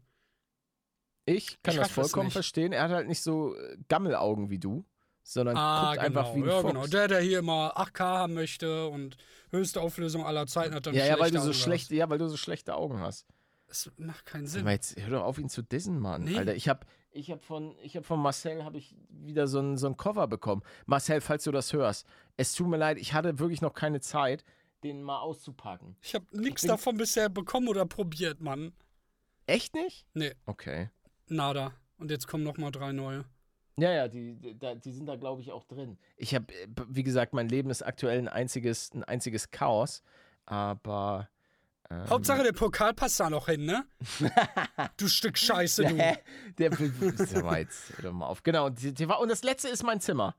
ich kann ich das vollkommen verstehen. Er hat halt nicht so Gammelaugen wie du, sondern ah, guckt genau. einfach wie ein ja, Fox. Genau. Der, der hier immer acht K haben möchte und höchste Auflösung aller Zeiten hat dann ja, ja, weil du so schlechte, Ja, weil du so schlechte Augen hast. Das macht keinen Sinn. Aber jetzt hör doch auf, ihn zu dissen, Mann. Nee. Alter, ich habe ich hab von, ich hab von Marcel hab ich wieder so ein, so ein Cover bekommen. Marcel, falls du das hörst, es tut mir leid, ich hatte wirklich noch keine Zeit, den mal auszupacken. Ich habe nichts davon bisher bekommen oder probiert, Mann. Echt nicht? Nee. Okay. Nada. Und jetzt kommen noch mal drei neue. Ja, ja, die, die, die sind da, glaube ich, auch drin. Ich habe, wie gesagt, mein Leben ist aktuell ein einziges, ein einziges Chaos, aber... Hauptsache, der Pokal passt da noch hin, ne? Du Stück Scheiße, du. der jetzt, hör doch mal auf. Genau, und, die, die war, und das letzte ist mein Zimmer.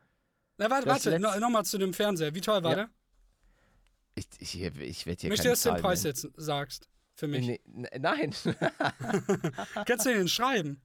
Na, warte, das warte, no, nochmal zu dem Fernseher. Wie teuer war ja. der? Ich, ich, ich werde hier Möchte, dass du den Preis jetzt sagst, für mich. Nee, nee, nein. Kannst du den schreiben?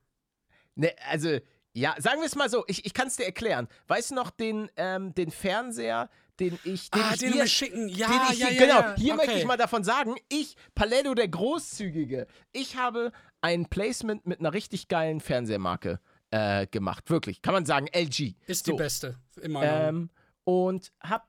Ne, also, ja, sagen wir es mal so, ich, ich kann es dir erklären. Weißt du noch den, ähm, den Fernseher... den ich den ah, ich den hier, schicken. Ja, den ich ja, hier, ja, genau. Ja. Hier okay. möchte ich mal davon sagen, ich, Paletto der Großzügige, ich habe ein Placement mit einer richtig geilen Fernsehmarke äh, gemacht. Wirklich, kann man sagen, L G. Ist so. die beste, in meiner ähm, Und habe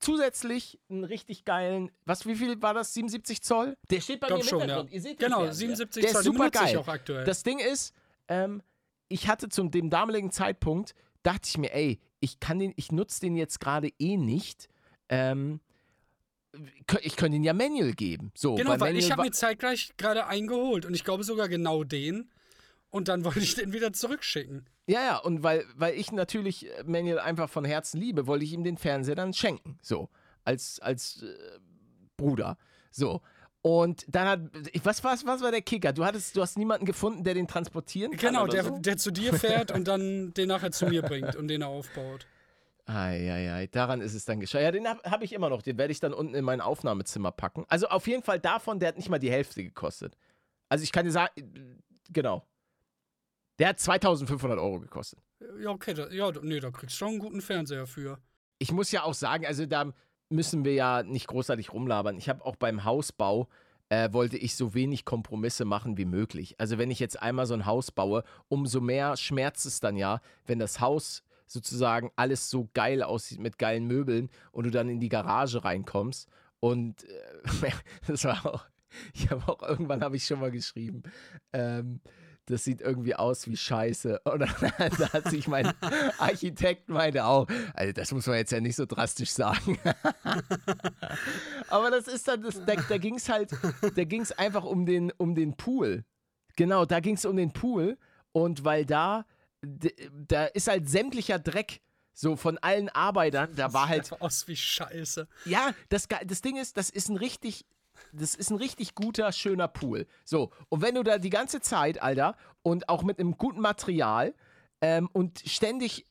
zusätzlich einen richtig geilen, was, wie viel war das, siebenundsiebzig Zoll? Der steht bei Doch mir im schon, Hintergrund, ja. ihr seht Genau, siebenundsiebzig der Zoll, ist super geil. Auch aktuell. Das Ding ist, ähm, ich hatte zu dem damaligen Zeitpunkt, dachte ich mir, ey, ich kann den, ich nutze den jetzt gerade eh nicht. Ähm, ich könnte ihn ja Manuel geben. So, genau, weil, weil ich habe mir zeitgleich gerade einen geholt und ich glaube sogar genau den. Und dann wollte ich den wieder zurückschicken. Ja, ja, und weil, weil ich natürlich Manuel einfach von Herzen liebe, wollte ich ihm den Fernseher dann schenken. So. als, als äh, Bruder. So. Und dann hat, was, was, was war der Kicker? Du hattest, du hast niemanden gefunden, der den transportieren kann? Genau, der, so? der zu dir fährt und dann den nachher zu mir bringt und den er aufbaut. Eieiei, daran ist es dann gescheitert. Ja, den habe hab ich immer noch, den werde ich dann unten in mein Aufnahmezimmer packen. Also auf jeden Fall davon, der hat nicht mal die Hälfte gekostet. Also ich kann dir sagen, genau. Der hat zweitausendfünfhundert Euro gekostet. Ja, okay, da, ja, nee, da kriegst du schon einen guten Fernseher für. Ich muss ja auch sagen, also da müssen wir ja nicht großartig rumlabern. Ich habe auch beim Hausbau, äh, wollte ich so wenig Kompromisse machen wie möglich. Also wenn ich jetzt einmal so ein Haus baue, umso mehr schmerzt es dann ja, wenn das Haus sozusagen alles so geil aussieht mit geilen Möbeln und du dann in die Garage reinkommst. Und äh, das war auch, ich habe auch, irgendwann habe ich schon mal geschrieben, ähm, das sieht irgendwie aus wie Scheiße. Und dann, da hat sich mein Architekt meinte auch, also das muss man jetzt ja nicht so drastisch sagen. Aber das ist dann, das, da, da ging es halt, da ging es einfach um den, um den Pool. Genau, da ging es um den Pool. Und weil da, da ist halt sämtlicher Dreck, so von allen Arbeitern, da war halt... Das sieht aus wie Scheiße. Ja, das, das Ding ist, das ist ein richtig... Das ist ein richtig guter, schöner Pool. So, und wenn du da die ganze Zeit, Alter, und auch mit einem guten Material ähm, und ständig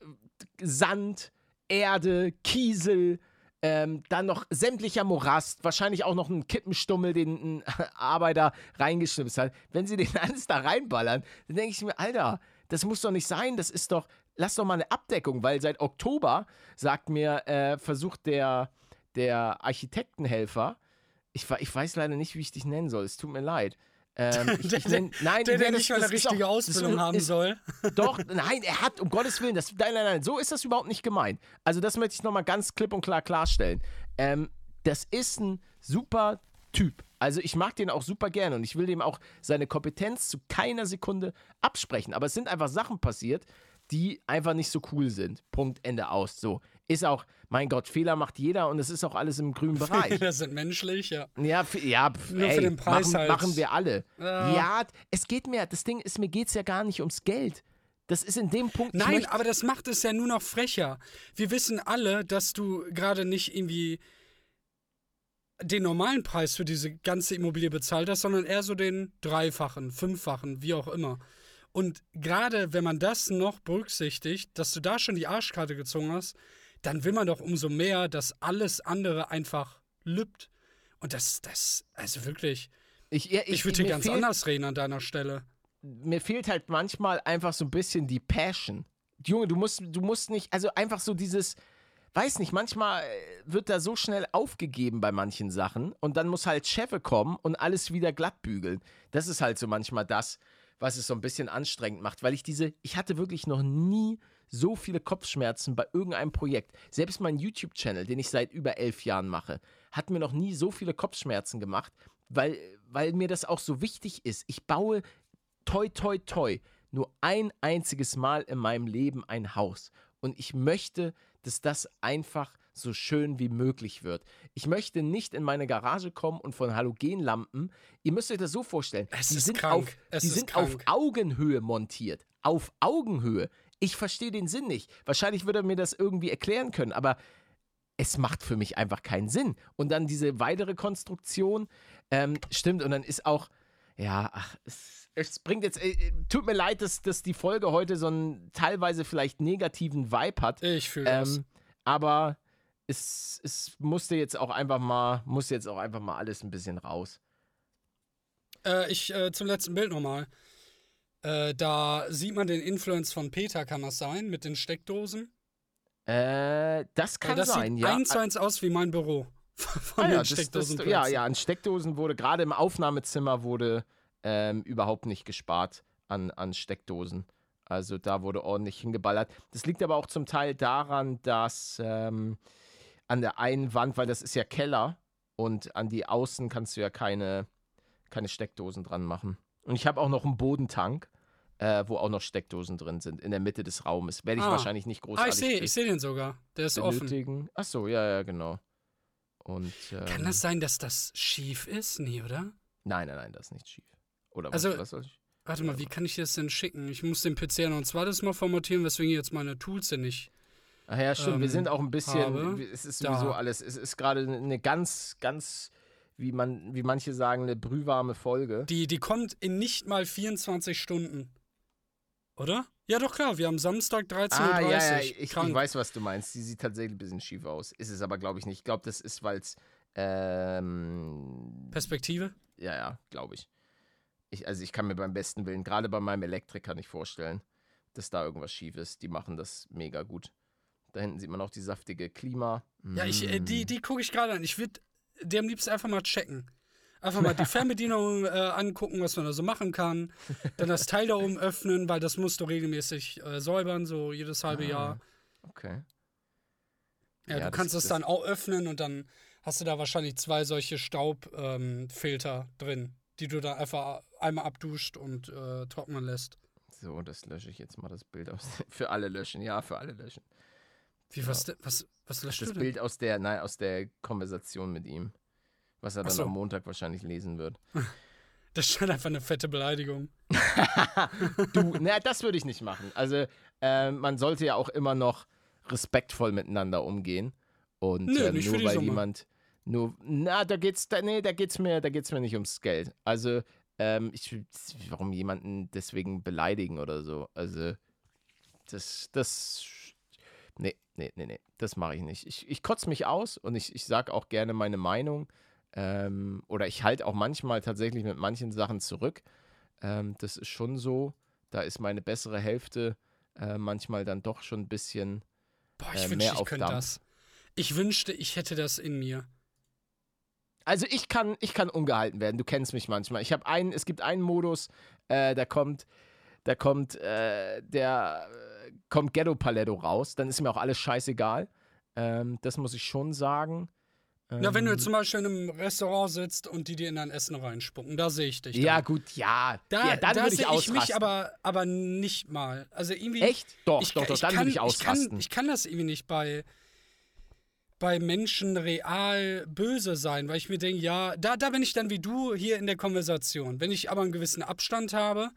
Sand, Erde, Kiesel, ähm, dann noch sämtlicher Morast, wahrscheinlich auch noch ein Kippenstummel, den ein Arbeiter reingeschnipst hat, wenn sie den alles da reinballern, dann denke ich mir, Alter, das muss doch nicht sein, das ist doch, lass doch mal eine Abdeckung, weil seit Oktober, sagt mir, äh, versucht der, der Architektenhelfer, Ich, ich weiß leider nicht, wie ich dich nennen soll. Es tut mir leid. Ähm, ich, ich nenn, nein, der, der nicht mal eine richtige Ausbildung haben soll. Doch, nein, er hat, um Gottes Willen, das, nein, nein, nein, so ist das überhaupt nicht gemeint. Also das möchte ich nochmal ganz klipp und klar klarstellen. Ähm, das ist ein super Typ. Also ich mag den auch super gerne und ich will dem auch seine Kompetenz zu keiner Sekunde absprechen. Aber es sind einfach Sachen passiert, die einfach nicht so cool sind. Punkt, Ende, aus. So. Ist auch, mein Gott, Fehler macht jeder und es ist auch alles im grünen Bereich. Fehler sind menschlich, ja. Ja, f- ja pf, nur ey, für den Preis machen, halt. Machen wir alle. Ja. ja, es geht mir, das Ding ist, mir geht's ja gar nicht ums Geld. Das ist in dem Punkt... Nein, möchte, aber das macht es ja nur noch frecher. Wir wissen alle, dass du gerade nicht irgendwie den normalen Preis für diese ganze Immobilie bezahlt hast, sondern eher so den dreifachen, fünffachen, wie auch immer. Und gerade wenn man das noch berücksichtigt, dass du da schon die Arschkarte gezogen hast, dann will man doch umso mehr, dass alles andere einfach lübt. Und das, das, also wirklich, ich, ich, ich würde hier ganz fehlt, anders reden an deiner Stelle. Mir fehlt halt manchmal einfach so ein bisschen die Passion. Junge, du musst, du musst nicht, also einfach so dieses, weiß nicht, manchmal wird da so schnell aufgegeben bei manchen Sachen und dann muss halt Cheffe kommen und alles wieder glatt bügeln. Das ist halt so manchmal das, was es so ein bisschen anstrengend macht, weil ich diese, ich hatte wirklich noch nie so viele Kopfschmerzen bei irgendeinem Projekt. Selbst mein YouTube-Channel, den ich seit über elf Jahren mache, hat mir noch nie so viele Kopfschmerzen gemacht, weil, weil mir das auch so wichtig ist. Ich baue toi, toi, toi, nur ein einziges Mal in meinem Leben ein Haus. Und ich möchte, dass das einfach so schön wie möglich wird. Ich möchte nicht in meine Garage kommen und von Halogenlampen, ihr müsst euch das so vorstellen, es die ist sind, krank. Auf, es die ist sind krank. auf Augenhöhe montiert. Auf Augenhöhe. Ich verstehe den Sinn nicht. Wahrscheinlich würde er mir das irgendwie erklären können, aber es macht für mich einfach keinen Sinn. Und dann diese weitere Konstruktion, ähm, stimmt, und dann ist auch, ja, ach, es, es bringt jetzt, äh, tut mir leid, dass, dass die Folge heute so einen teilweise vielleicht negativen Vibe hat. Ich fühle ähm, das. Aber Es, es musste jetzt auch einfach mal, musste jetzt auch einfach mal alles ein bisschen raus. Äh, ich, äh, zum letzten Bild nochmal. Äh, da sieht man den Influence von Peter, kann das sein, mit den Steckdosen? Äh, das kann äh, das sein, ja. Das sieht eins zu eins aus wie mein Büro. Von ah, den ja, Steckdosen. Das, das, ja, ja, an Steckdosen wurde, gerade im Aufnahmezimmer wurde ähm, überhaupt nicht gespart an, an Steckdosen. Also da wurde ordentlich hingeballert. Das liegt aber auch zum Teil daran, dass ähm, an der einen Wand, weil das ist ja Keller und an die Außen kannst du ja keine, keine Steckdosen dran machen. Und ich habe auch noch einen Bodentank, äh, wo auch noch Steckdosen drin sind, in der Mitte des Raumes. Werde ich ah. wahrscheinlich nicht großartig Ah, ich sehe ich seh den sogar. Der ist benötigen. offen. Achso, ja, ja, genau. Und, ähm, kann das sein, dass das schief ist? Nee, oder? Nein, nein, nein, das ist nicht schief. Oder was, also, was soll ich? Warte mal, wie kann ich das denn schicken? Ich muss den P C noch ein zweites Mal formatieren, weswegen jetzt meine Tools ja nicht Ach ja, stimmt. Ähm, wir sind auch ein bisschen, es ist sowieso alles, es ist gerade eine ganz, ganz, wie man, wie manche sagen, eine brühwarme Folge. Die, die kommt in nicht mal vierundzwanzig Stunden. Oder? Ja, doch, klar. Wir haben Samstag dreizehn Uhr dreißig. Ah, ja, ja, ich, ich weiß, was du meinst. Die sieht tatsächlich ein bisschen schief aus. Ist es aber, glaube ich, nicht. Ich glaube, das ist, weil es ähm, Perspektive? Ja, ja, glaube ich. ich. Also ich kann mir beim besten Willen, gerade bei meinem Elektriker nicht vorstellen, dass da irgendwas schief ist. Die machen das mega gut. Da hinten sieht man auch die saftige Klima. Mm. Ja, ich, äh, die, die gucke ich gerade an. Ich würde die am liebsten einfach mal checken. Einfach mal die Fernbedienung äh, angucken, was man da so machen kann. Dann das Teil da oben öffnen, weil das musst du regelmäßig äh, säubern, so jedes halbe ah, Jahr. Okay. Ja, ja, du kannst es dann auch öffnen und dann hast du da wahrscheinlich zwei solche Staubfilter ähm, drin, die du da einfach einmal abduscht und äh, trocknen lässt. So, das lösche ich jetzt mal, das Bild aus. Für alle löschen, ja, für alle löschen. Wie, ja. was, was, was löscht das du denn? Das Bild aus der, nein, aus der Konversation mit ihm. Was er dann so. am Montag wahrscheinlich lesen wird. Das scheint einfach eine fette Beleidigung. Du, na, das würde ich nicht machen. Also, äh, man sollte ja auch immer noch respektvoll miteinander umgehen. Und Nö, äh, nicht nur für die weil Sommer. jemand, nur, na, da geht's, da, nee, da geht's mir, da geht's mir nicht ums Geld. Also, ähm, ich, warum jemanden deswegen beleidigen oder so? Also, das, das, nee, nee, nee, nee, das mache ich nicht. Ich, ich kotze mich aus und ich, ich sage auch gerne meine Meinung. Ähm, oder ich halte auch manchmal tatsächlich mit manchen Sachen zurück. Ähm, das ist schon so. Da ist meine bessere Hälfte äh, manchmal dann doch schon ein bisschen Boah, ich äh, wünschte, mehr auf ich könnte Dampf. Das. Ich wünschte, ich hätte das in mir. Also ich kann, ich kann ungehalten werden. Du kennst mich manchmal. Ich habe einen, es gibt einen Modus, äh, da kommt, da kommt, äh, der äh, kommt Ghetto Paletto raus. Dann ist mir auch alles scheißegal. Ähm, das muss ich schon sagen. Ja, wenn du jetzt zum Beispiel in einem Restaurant sitzt und die dir in dein Essen reinspucken, da sehe ich dich. Dann. Ja, gut, ja. Da, ja, dann da würde ich ausrasten. Ich mich aber, aber nicht mal. Also irgendwie. Echt? Doch, ich, doch, doch, ich dann kann, würde ich ausrasten. Ich kann, ich kann das irgendwie nicht bei, bei Menschen real böse sein, weil ich mir denke, ja, da, da bin ich dann wie du hier in der Konversation. Wenn ich aber einen gewissen Abstand habe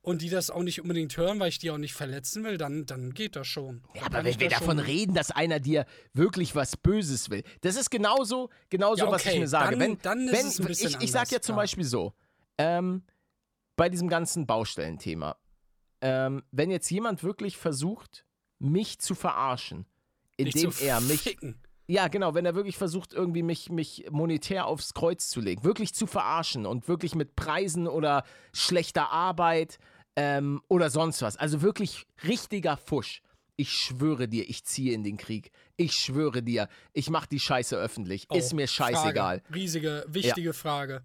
und die das auch nicht unbedingt hören, weil ich die auch nicht verletzen will, dann, dann geht das schon. Ja, aber wenn wir davon reden, dass einer dir wirklich was Böses will, das ist genauso, genauso ja, okay. was ich mir sage. Dann, wenn, dann ist wenn, es ein bisschen ich, ich sag ja zum ja. Beispiel so, ähm, bei diesem ganzen Baustellenthema, ähm, wenn jetzt jemand wirklich versucht, mich zu verarschen, indem nicht zu er mich... Ficken. Ja, genau, wenn er wirklich versucht, irgendwie mich, mich monetär aufs Kreuz zu legen, wirklich zu verarschen und wirklich mit Preisen oder schlechter Arbeit ähm, oder sonst was. Also wirklich richtiger Fusch. Ich schwöre dir, ich ziehe in den Krieg. Ich schwöre dir, ich mache die Scheiße öffentlich. Oh, ist mir scheißegal. Frage. Riesige, wichtige ja. Frage.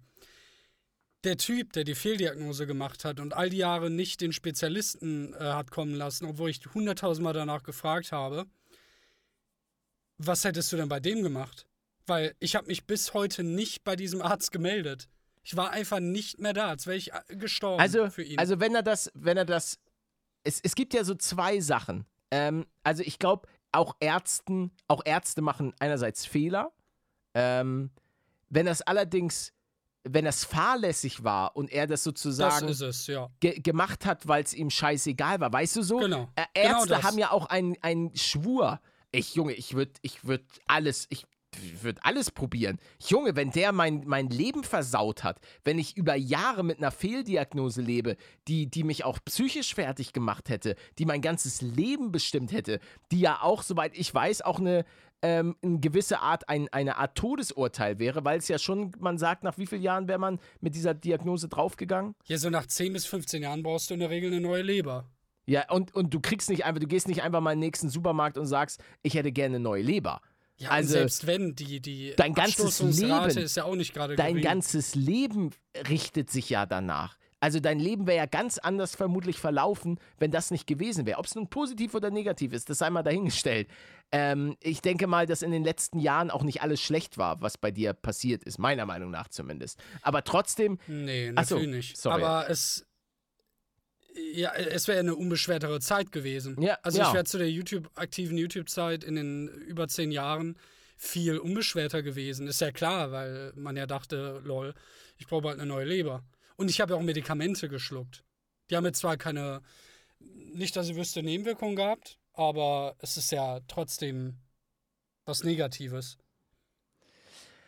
Der Typ, der die Fehldiagnose gemacht hat und all die Jahre nicht den Spezialisten äh, hat kommen lassen, obwohl ich hunderttausendmal danach gefragt habe, was hättest du denn bei dem gemacht? Weil ich habe mich bis heute nicht bei diesem Arzt gemeldet. Ich war einfach nicht mehr da, als wäre ich gestorben also, für ihn. Also wenn er das, wenn er das, es, es gibt ja so zwei Sachen. Ähm, also ich glaube, auch Ärzten, auch Ärzte machen einerseits Fehler. Ähm, wenn das allerdings, wenn das fahrlässig war und er das sozusagen das es, ja. ge- gemacht hat, weil es ihm scheißegal war, weißt du so? Genau. Ä- Ärzte genau haben ja auch einen, einen Schwur. Ich, Junge, ich würde ich würd alles, ich würde alles probieren. Junge, wenn der mein, mein Leben versaut hat, wenn ich über Jahre mit einer Fehldiagnose lebe, die, die mich auch psychisch fertig gemacht hätte, die mein ganzes Leben bestimmt hätte, die ja auch, soweit ich weiß, auch eine, ähm, eine gewisse Art, ein, eine Art Todesurteil wäre, weil es ja schon, man sagt, nach wie vielen Jahren wäre man mit dieser Diagnose draufgegangen? Ja, so nach zehn bis fünfzehn Jahren brauchst du in der Regel eine neue Leber. Ja, und, und du kriegst nicht einfach, du gehst nicht einfach mal in den nächsten Supermarkt und sagst, ich hätte gerne eine neue Leber. Ja, also, und selbst wenn, die, die dein ganzes Leben ist ja auch nicht gerade Dein gering. ganzes Leben richtet sich ja danach. Also dein Leben wäre ja ganz anders vermutlich verlaufen, wenn das nicht gewesen wäre. Ob es nun positiv oder negativ ist, das sei mal dahingestellt. Ähm, ich denke mal, dass in den letzten Jahren auch nicht alles schlecht war, was bei dir passiert ist, meiner Meinung nach zumindest. Aber trotzdem... Nee, natürlich achso, nicht. Sorry. Aber es... Ja, es wäre eine unbeschwertere Zeit gewesen. Ja, also ja. ich wäre zu der YouTube, aktiven YouTube-Zeit in den über zehn Jahren viel unbeschwerter gewesen. Ist ja klar, weil man ja dachte, lol, ich brauche bald eine neue Leber. Und ich habe ja auch Medikamente geschluckt. Die haben jetzt zwar keine, nicht, dass ich wüsste, Nebenwirkungen gehabt. aber es ist ja trotzdem was Negatives.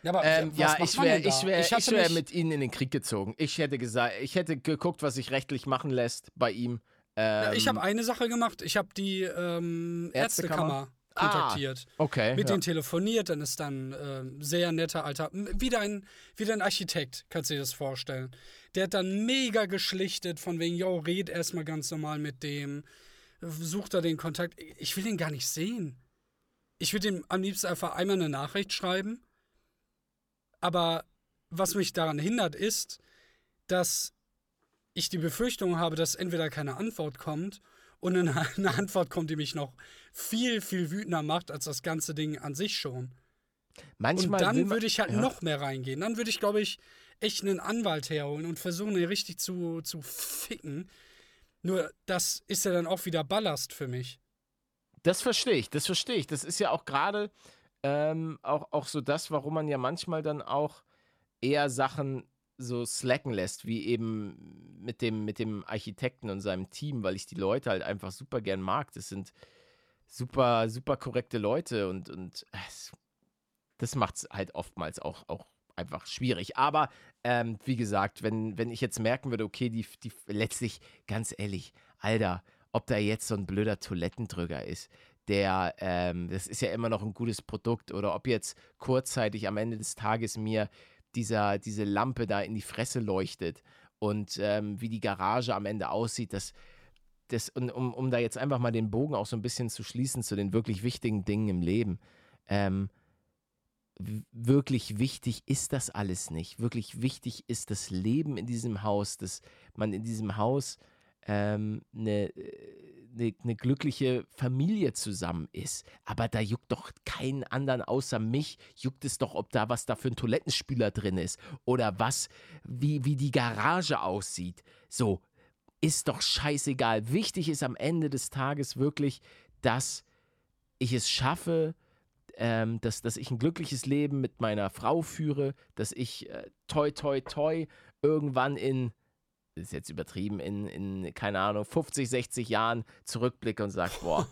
Ja, aber ähm, was ja macht ich wäre ich wär, ich ich wär mit ihnen in den Krieg gezogen. Ich hätte gesagt, ich hätte geguckt, was sich rechtlich machen lässt bei ihm. Ähm, ich habe eine Sache gemacht. Ich habe die ähm, Ärztekammer kontaktiert. Ah, okay. Mit ja. denen telefoniert. Dann ist dann ähm, sehr netter Alter. Wieder ein, wieder ein Architekt, kannst du dir das vorstellen. Der hat dann mega geschlichtet von wegen, yo, red erstmal ganz normal mit dem. Sucht da den Kontakt. Ich will den gar nicht sehen. Ich würde ihm am liebsten einfach einmal eine Nachricht schreiben. Aber was mich daran hindert, ist, dass ich die Befürchtung habe, dass entweder keine Antwort kommt und eine, eine Antwort kommt, die mich noch viel, viel wütender macht als das ganze Ding an sich schon. Manchmal und dann man, würde ich halt ja. noch mehr reingehen. Dann würde ich, glaube ich, echt einen Anwalt herholen und versuchen, ihn richtig zu, zu ficken. Nur das ist ja dann auch wieder Ballast für mich. Das verstehe ich, das verstehe ich. Das ist ja auch gerade ähm, auch, auch so das, warum man ja manchmal dann auch eher Sachen so slacken lässt, wie eben mit dem, mit dem Architekten und seinem Team, weil ich die Leute halt einfach super gern mag. Das sind super, super korrekte Leute und, und das macht es halt oftmals auch, auch einfach schwierig. Aber ähm, wie gesagt, wenn, wenn ich jetzt merken würde, okay, die, die letztlich, ganz ehrlich, Alter, ob da jetzt so ein blöder Toilettendrücker ist, der, ähm, das ist ja immer noch ein gutes Produkt, oder ob jetzt kurzzeitig am Ende des Tages mir dieser, diese Lampe da in die Fresse leuchtet und ähm, wie die Garage am Ende aussieht, das, das, und, um, um da jetzt einfach mal den Bogen auch so ein bisschen zu schließen zu den wirklich wichtigen Dingen im Leben. Ähm, w- wirklich wichtig ist das alles nicht. Wirklich wichtig ist das Leben in diesem Haus, dass man in diesem Haus ähm, eine, eine, eine glückliche Familie zusammen ist. Aber da juckt doch keinen anderen außer mich, juckt es doch, ob da was da für ein Toilettenspüler drin ist oder was, wie, wie die Garage aussieht. So, ist doch scheißegal. Wichtig ist am Ende des Tages wirklich, dass ich es schaffe, ähm, dass, dass ich ein glückliches Leben mit meiner Frau führe, dass ich äh, toi, toi, toi irgendwann in, ist jetzt übertrieben, in, in, keine Ahnung, fünfzig, sechzig Jahren zurückblicke und sagt, boah,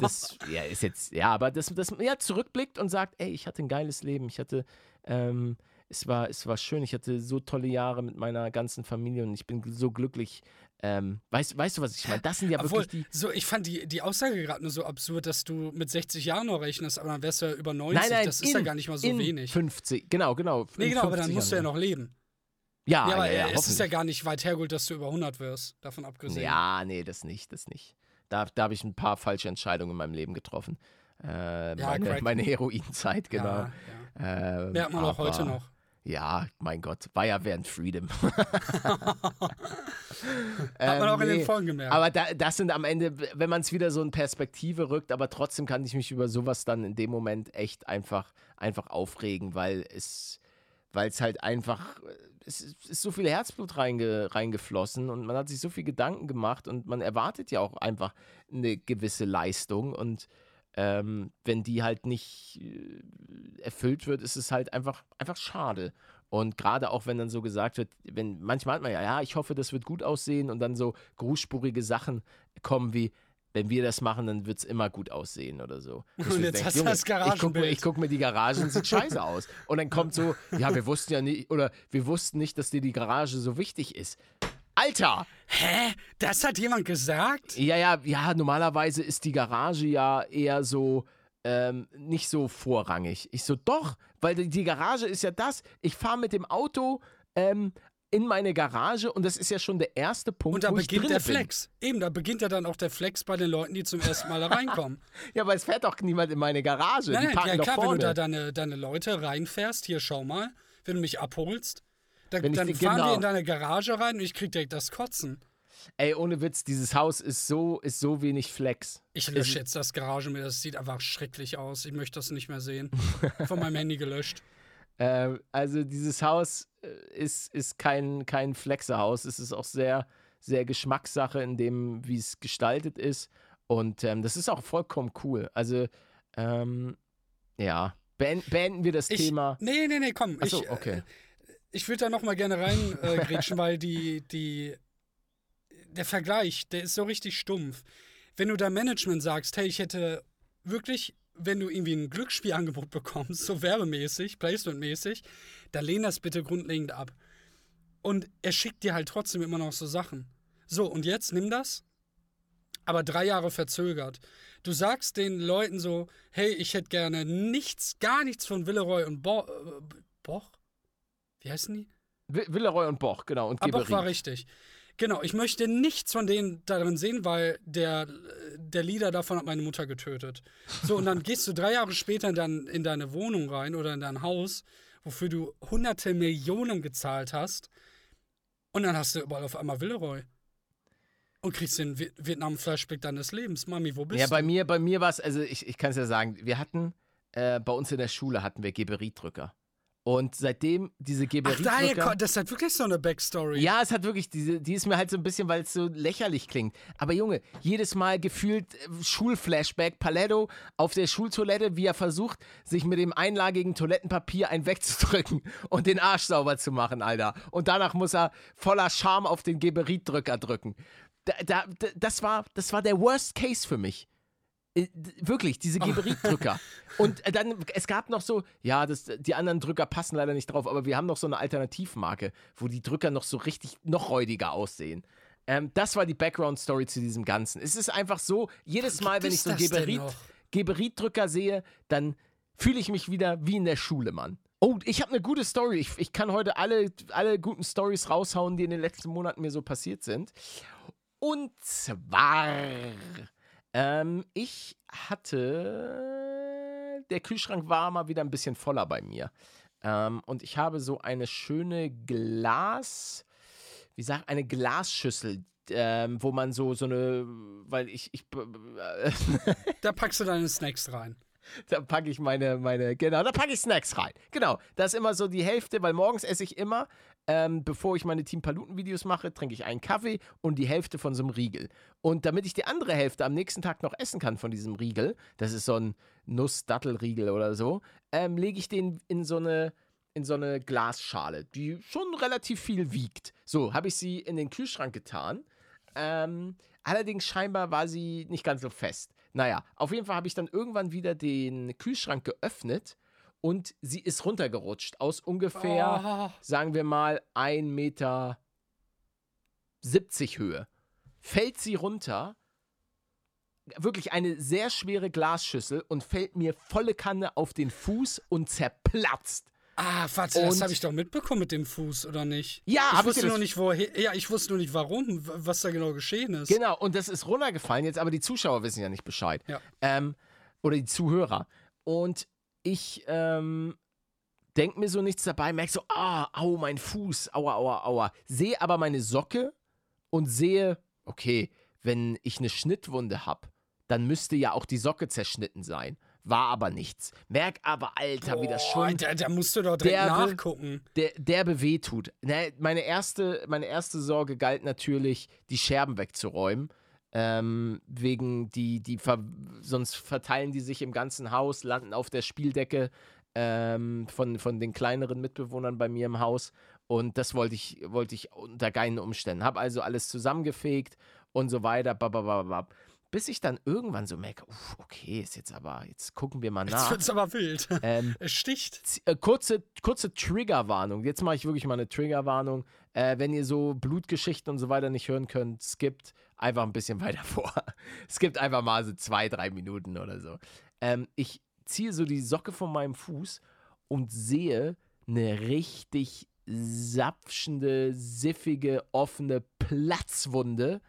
das ja, ist jetzt, ja, aber das, das ja, zurückblickt und sagt, ey, ich hatte ein geiles Leben, ich hatte, ähm, es war, es war schön, ich hatte so tolle Jahre mit meiner ganzen Familie und ich bin so glücklich, ähm, weißt, weißt du, was ich meine? Das sind ja Obwohl, wirklich die... So, ich fand die, die Aussage gerade nur so absurd, dass du mit sechzig Jahren noch rechnest, aber dann wärst du ja über neunzig, nein, nein, das in, ist ja gar nicht mal so in wenig. fünfzig, genau, genau. Nee, genau, aber dann musst Jahren du ja noch leben. Ja, ja, aber ja, ja, es ist ja gar nicht weit hergeholt, dass du über hundert wirst, davon abgesehen. Ja, nee, das nicht, das nicht. Da, da habe ich ein paar falsche Entscheidungen in meinem Leben getroffen. Äh, ja, meine, meine Heroinzeit, genau. Ja, ja. Äh, merkt man aber auch heute noch. Ja, mein Gott, war ja während Freedom. Hat man auch in den Folgen gemerkt. Aber da, das sind am Ende, wenn man es wieder so in Perspektive rückt, aber trotzdem kann ich mich über sowas dann in dem Moment echt einfach, einfach aufregen, weil es... Weil es halt einfach, es ist so viel Herzblut reinge, reingeflossen und man hat sich so viel Gedanken gemacht und man erwartet ja auch einfach eine gewisse Leistung und ähm, wenn die halt nicht erfüllt wird, ist es halt einfach, einfach schade. Und gerade auch, wenn dann so gesagt wird, wenn manchmal hat man ja, ja, ich hoffe, das wird gut aussehen und dann so großspurige Sachen kommen wie, wenn wir das machen, dann wird es immer gut aussehen oder so. Und, und jetzt denkst, hast du das Garagenbild. Ich gucke guck mir die Garage und sieht scheiße aus. Und dann kommt so, ja, wir wussten ja nicht, oder wir wussten nicht, dass dir die Garage so wichtig ist. Alter! Hä? Das hat jemand gesagt? Ja, ja, ja, normalerweise ist die Garage ja eher so, ähm, nicht so vorrangig. Ich so, doch, weil die Garage ist ja das, ich fahre mit dem Auto, ähm, in meine Garage und das ist ja schon der erste Punkt, und da wo beginnt ich drin der Flex. Bin. Eben, da beginnt ja dann auch der Flex bei den Leuten, die zum ersten Mal da reinkommen. Ja, aber es fährt doch niemand in meine Garage. Nein, die parken ja, doch klar, vorne. Wenn du da deine, deine Leute reinfährst, hier schau mal, wenn du mich abholst, da, dann fahren genau. wir in deine Garage rein und ich krieg direkt das Kotzen. Ey, ohne Witz, dieses Haus ist so, ist so wenig Flex. Ich lösche jetzt das Garagenbild, das sieht einfach schrecklich aus. Ich möchte das nicht mehr sehen. Von meinem Handy gelöscht. Also dieses Haus ist, ist kein, kein Flexerhaus. Es ist auch sehr, sehr Geschmackssache in dem, wie es gestaltet ist. Und ähm, das ist auch vollkommen cool. Also, ähm, ja, Beend, beenden wir das ich, Thema. Nee, nee, nee, komm. Achso, ich, okay. Äh, ich würde da nochmal gerne reingrätschen, äh, weil die, die, der Vergleich, der ist so richtig stumpf. wenn du deinem Management sagst, hey, ich hätte wirklich, wenn du irgendwie ein Glücksspielangebot bekommst, so werbemäßig, placementmäßig, dann lehn das bitte grundlegend ab. Und er schickt dir halt trotzdem immer noch so Sachen. So, und jetzt nimm das, aber drei Jahre verzögert. Du sagst den Leuten so, hey, ich hätte gerne nichts, gar nichts von Villeroy und Bo- Boch? Wie heißen die? Villeroy und Boch, genau. Und Geberit. Boch war richtig. Genau, ich möchte nichts von denen darin sehen, weil der, der Leader davon hat meine Mutter getötet. So, und dann gehst du drei Jahre später in, dein, in deine Wohnung rein oder in dein Haus, wofür du hunderte Millionen gezahlt hast. Und dann hast du überall auf einmal Villeroy. Und kriegst den Vietnam-Flashback deines Lebens. Mami, wo bist ja, du? Ja, bei mir, bei mir war es, also ich, ich kann es ja sagen, wir hatten, äh, bei uns in der Schule hatten wir Geberit-Drücker. Und seitdem diese Geberit-Drücker... Das hat wirklich so eine Backstory. Ja, es hat wirklich, die, die ist mir halt so ein bisschen, weil es so lächerlich klingt. Aber Junge, jedes Mal gefühlt Schulflashback, Paletto auf der Schultoilette, wie er versucht, sich mit dem einlagigen Toilettenpapier einen wegzudrücken und den Arsch sauber zu machen, Alter. Und danach muss er voller Scham auf den Geberit-Drücker drücken. Da, da, das, war, das war der Worst Case für mich. Wirklich, diese Geberit-Drücker. Und dann, es gab noch so, ja, das, die anderen Drücker passen leider nicht drauf, aber wir haben noch so eine Alternativmarke, wo die Drücker noch so richtig, noch räudiger aussehen. Ähm, das war die Background-Story zu diesem Ganzen. Es ist einfach so, jedes Mal, wenn ich so Geberit, Geberit-Drücker sehe, dann fühle ich mich wieder wie in der Schule, Mann. Oh, ich habe eine gute Story. Ich, ich kann heute alle, alle guten Stories raushauen, die in den letzten Monaten mir so passiert sind. Und zwar, ähm, ich hatte, der Kühlschrank war mal wieder ein bisschen voller bei mir. Ähm, und ich habe so eine schöne Glas, wie sagt, eine Glasschüssel, ähm, wo man so, so eine, weil ich, ich da packst du deine Snacks rein. Da packe ich meine, meine, genau, da packe ich Snacks rein. Genau, da ist immer so die Hälfte, weil morgens esse ich immer, ähm, bevor ich meine Team Paluten-Videos mache, trinke ich einen Kaffee und die Hälfte von so einem Riegel. Und damit ich die andere Hälfte am nächsten Tag noch essen kann von diesem Riegel, das ist so ein Nuss-Dattel-Riegel oder so, ähm, lege ich den in so eine, in so eine Glasschale, die schon relativ viel wiegt. So, habe ich sie in den Kühlschrank getan. Ähm, allerdings scheinbar war sie nicht ganz so fest. Naja, auf jeden Fall habe ich dann irgendwann wieder den Kühlschrank geöffnet und sie ist runtergerutscht aus ungefähr, oh. sagen wir mal, ein Meter siebzig Höhe. Fällt sie runter, wirklich eine sehr schwere Glasschüssel und fällt mir volle Kanne auf den Fuß und zerplatzt. Ah, warte, und das habe ich doch mitbekommen mit dem Fuß, oder nicht? Ja, ich aber wusste nur nicht, woher, ja, ich wusste nur nicht, warum, was da genau geschehen ist. Genau, und das ist runtergefallen jetzt, aber die Zuschauer wissen ja nicht Bescheid. Ja. Ähm, oder die Zuhörer. Und ich ähm, denke mir so nichts dabei, merke so, ah, au, mein Fuß, aua, aua, aua. Sehe aber meine Socke und sehe, okay, wenn ich eine Schnittwunde habe, dann müsste ja auch die Socke zerschnitten sein. War aber nichts. Merk aber, Alter, oh, wie das schon... Da, da musst du doch direkt derbe, nachgucken. Der, derbe weh tut. Meine erste, meine erste Sorge galt natürlich, die Scherben wegzuräumen. Ähm, wegen die... die ver- sonst verteilen die sich im ganzen Haus, landen auf der Spieldecke ähm, von, von den kleineren Mitbewohnern bei mir im Haus. Und das wollte ich, wollte ich unter keinen Umständen. Hab also alles zusammengefegt und so weiter. Babababab. Bis ich dann irgendwann so merke, uff, okay, ist jetzt aber, jetzt gucken wir mal nach. Jetzt wird's aber wild. Ähm, es sticht. Z- äh, kurze, kurze Triggerwarnung. Jetzt mache ich wirklich mal eine Triggerwarnung. Äh, wenn ihr so Blutgeschichten und so weiter nicht hören könnt, skippt einfach ein bisschen weiter vor. Skippt einfach mal so zwei, drei Minuten oder so. Ähm, ich ziehe so die Socke von meinem Fuß und sehe eine richtig sapfschende, siffige, offene Platzwunde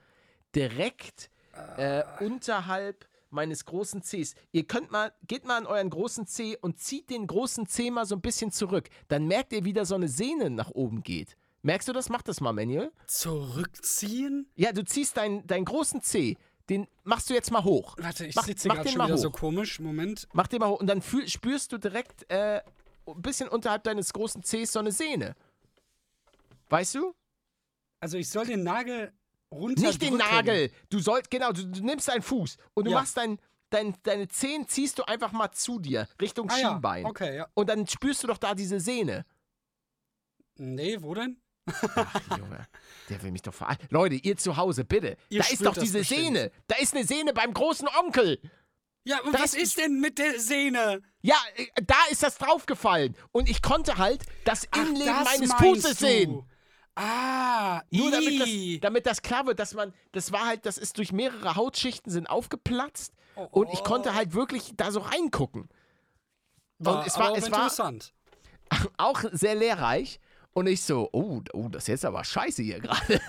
direkt Äh, unterhalb meines großen Zehs. Ihr könnt mal, geht mal an euren großen Zeh und zieht den großen Zeh mal so ein bisschen zurück. Dann merkt ihr, wie da so eine Sehne nach oben geht. Merkst du das? Mach das mal, Manuel. Zurückziehen? Ja, du ziehst deinen, deinen großen Zeh. Den machst du jetzt mal hoch. Warte, ich mach, sitze gerade schon wieder hoch. So komisch. Moment. Mach den mal hoch. Und dann fühl, spürst du direkt äh, ein bisschen unterhalb deines großen Zehs so eine Sehne. Weißt du? Also ich soll den Nagel... Nicht den Nagel. Du sollst, genau, du, du nimmst deinen Fuß und du ja. machst dein, dein, deine Zehen, ziehst du einfach mal zu dir, Richtung ah, Schienbein. Ja. Okay, ja. Und dann spürst du doch da diese Sehne. Nee, wo denn? Ach, Junge, der will mich doch verarschen. Leute, ihr zu Hause, bitte. Ihr da ist doch diese Sehne. Da ist eine Sehne beim großen Onkel. Ja, und das was ist denn mit der Sehne? Ja, da ist das draufgefallen. Und ich konnte halt das Innenleben Ach, das meines Fußes du. sehen. Ah, Nur damit das, damit das klar wird, dass man, das war halt, das ist durch mehrere Hautschichten sind aufgeplatzt. Oh, oh. Und ich konnte halt wirklich da so reingucken. Und war, es war, aber es interessant. War auch sehr lehrreich. Und ich so, oh, oh, das ist jetzt aber scheiße hier gerade.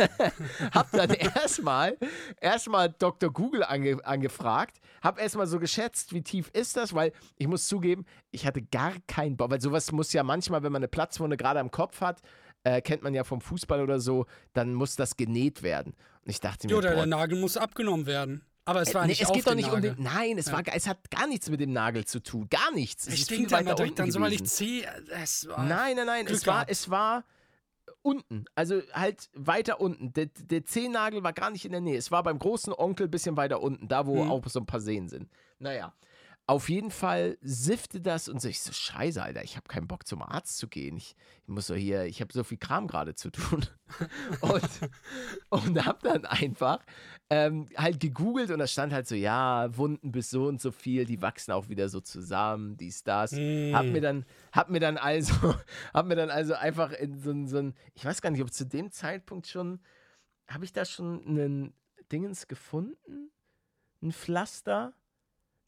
Hab dann erstmal erstmal Doktor Google ange, angefragt, hab erstmal so geschätzt, wie tief ist das, weil ich muss zugeben, ich hatte gar keinen Bock, weil sowas muss ja manchmal, wenn man eine Platzwunde gerade am Kopf hat, äh, kennt man ja vom Fußball oder so, dann muss das genäht werden. Und ich dachte mir, jo, der, boah, der Nagel muss abgenommen werden. Aber es war äh, nicht nee, es auf geht doch nicht Nagel. um den Nein, es, ja. war, es hat gar nichts mit dem Nagel zu tun. Gar nichts. Es ich denke da mal direkt, dann soll man nicht ziehen. Nein, nein, nein. Es war, es war unten. Also halt weiter unten. Der, der Zehennagel war gar nicht in der Nähe. Es war beim großen Onkel ein bisschen weiter unten. Da, wo hm. auch so ein paar Sehnen sind. Naja. Auf jeden Fall sifte das und so. Ich so, scheiße, Alter, ich habe keinen Bock zum Arzt zu gehen. Ich, ich muss so hier, ich habe so viel Kram gerade zu tun. Und, und habe dann einfach ähm, halt gegoogelt und da stand halt so, ja, Wunden bis so und so viel, die wachsen auch wieder so zusammen, dies, das. Mm. Hab mir dann, hab mir dann also, hab mir dann also einfach in so ein, so ein, ich weiß gar nicht, ob zu dem Zeitpunkt schon, habe ich da schon einen Dingens gefunden? Ein Pflaster?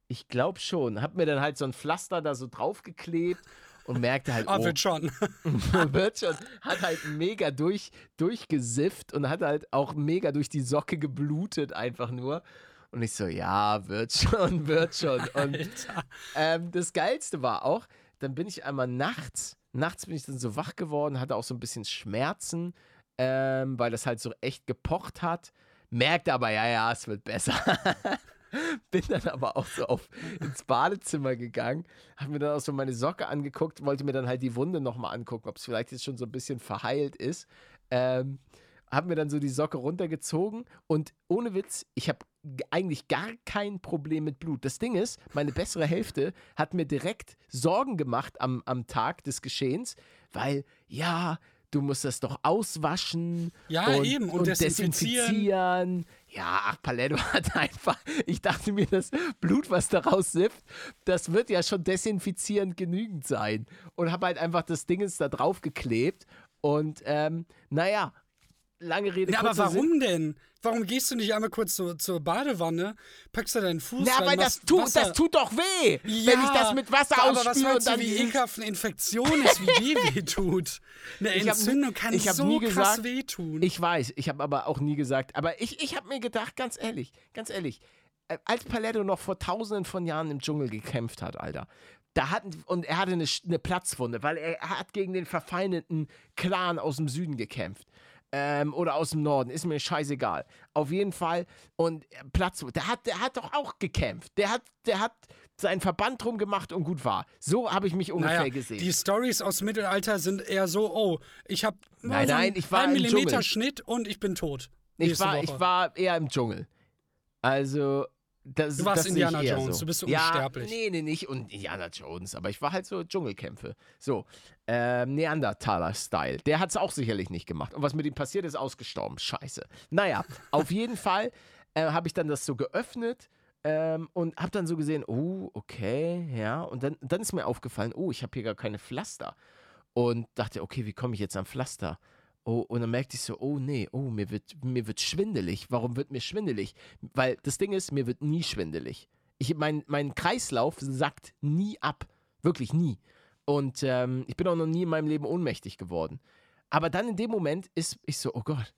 Ich glaube schon. Hab mir dann halt so ein Pflaster da so draufgeklebt und merkte halt, oh, wird schon. wird schon. Hat halt mega durch, durchgesifft und hat halt auch mega durch die Socke geblutet einfach nur. Und ich so, ja, wird schon, wird schon. Und ähm, das Geilste war auch, dann bin ich einmal nachts, nachts bin ich dann so wach geworden, hatte auch so ein bisschen Schmerzen, ähm, weil das halt so echt gepocht hat. Merkte aber, ja, ja, es wird besser. Bin dann aber auch so auf, ins Badezimmer gegangen, habe mir dann auch so meine Socke angeguckt, wollte mir dann halt die Wunde nochmal angucken, ob es vielleicht jetzt schon so ein bisschen verheilt ist. Ähm, habe mir dann so die Socke runtergezogen und ohne Witz, ich habe eigentlich gar kein Problem mit Blut. Das Ding ist, meine bessere Hälfte hat mir direkt Sorgen gemacht am, am Tag des Geschehens, weil ja, du musst das doch auswaschen ja, und, eben. und, und desinfizieren. desinfizieren. Ja, ach, Paletto hat einfach, ich dachte mir, das Blut, was daraus sifft, das wird ja schon desinfizierend genügend sein. Und habe halt einfach das Dingens da drauf geklebt und ähm, naja, lange Rede, ja, aber warum Sinn. denn? Warum gehst du nicht einmal kurz so, zur Badewanne, packst da deinen Fuß ja, rein, weil das tut, Wasser... das tut doch weh, ja, wenn ich das mit Wasser ausspüle. Aber was meinst du, wie ekelhaft eine Infektion ist, wie die weh tut? Eine Entzündung hab, kann so nie gesagt, krass wehtun. Ich weiß, ich habe aber auch nie gesagt, aber ich, ich habe mir gedacht, ganz ehrlich, ganz ehrlich, als Paletto noch vor tausenden von Jahren im Dschungel gekämpft hat, Alter, da hatten, und er hatte eine, eine Platzwunde, weil er, er hat gegen den verfeindeten Clan aus dem Süden gekämpft. Ähm, oder aus dem Norden, ist mir scheißegal. Auf jeden Fall. Und Platz, der hat, der hat doch auch gekämpft. Der hat, der hat seinen Verband drum gemacht und gut war. So habe ich mich ungefähr naja, gesehen. Die Storys aus dem Mittelalter sind eher so, oh, ich habe nein, so nein, ich war einen Millimeter Schnitt und ich bin tot. Ich war, ich war eher im Dschungel. Also, das, du warst das Indiana Jones, so. Du bist so unsterblich. Ja, nee, nee, nicht und Indiana Jones, aber ich war halt so Dschungelkämpfe. So, ähm, Neandertaler-Style. Der hat's auch sicherlich nicht gemacht. Und was mit ihm passiert ist, ausgestorben. Scheiße. Naja, auf jeden Fall äh, habe ich dann das so geöffnet ähm, und habe dann so gesehen, oh, okay, ja. Und dann, dann ist mir aufgefallen, oh, ich habe hier gar keine Pflaster. Und dachte, okay, wie komme ich jetzt an Pflaster? Oh, und dann merkte ich so, oh nee, oh, mir wird, mir wird schwindelig. Warum wird mir schwindelig? Weil das Ding ist, mir wird nie schwindelig. Ich, mein, mein Kreislauf sackt nie ab. Wirklich nie. Und ähm, ich bin auch noch nie in meinem Leben ohnmächtig geworden. Aber dann in dem Moment ist ich so, oh Gott,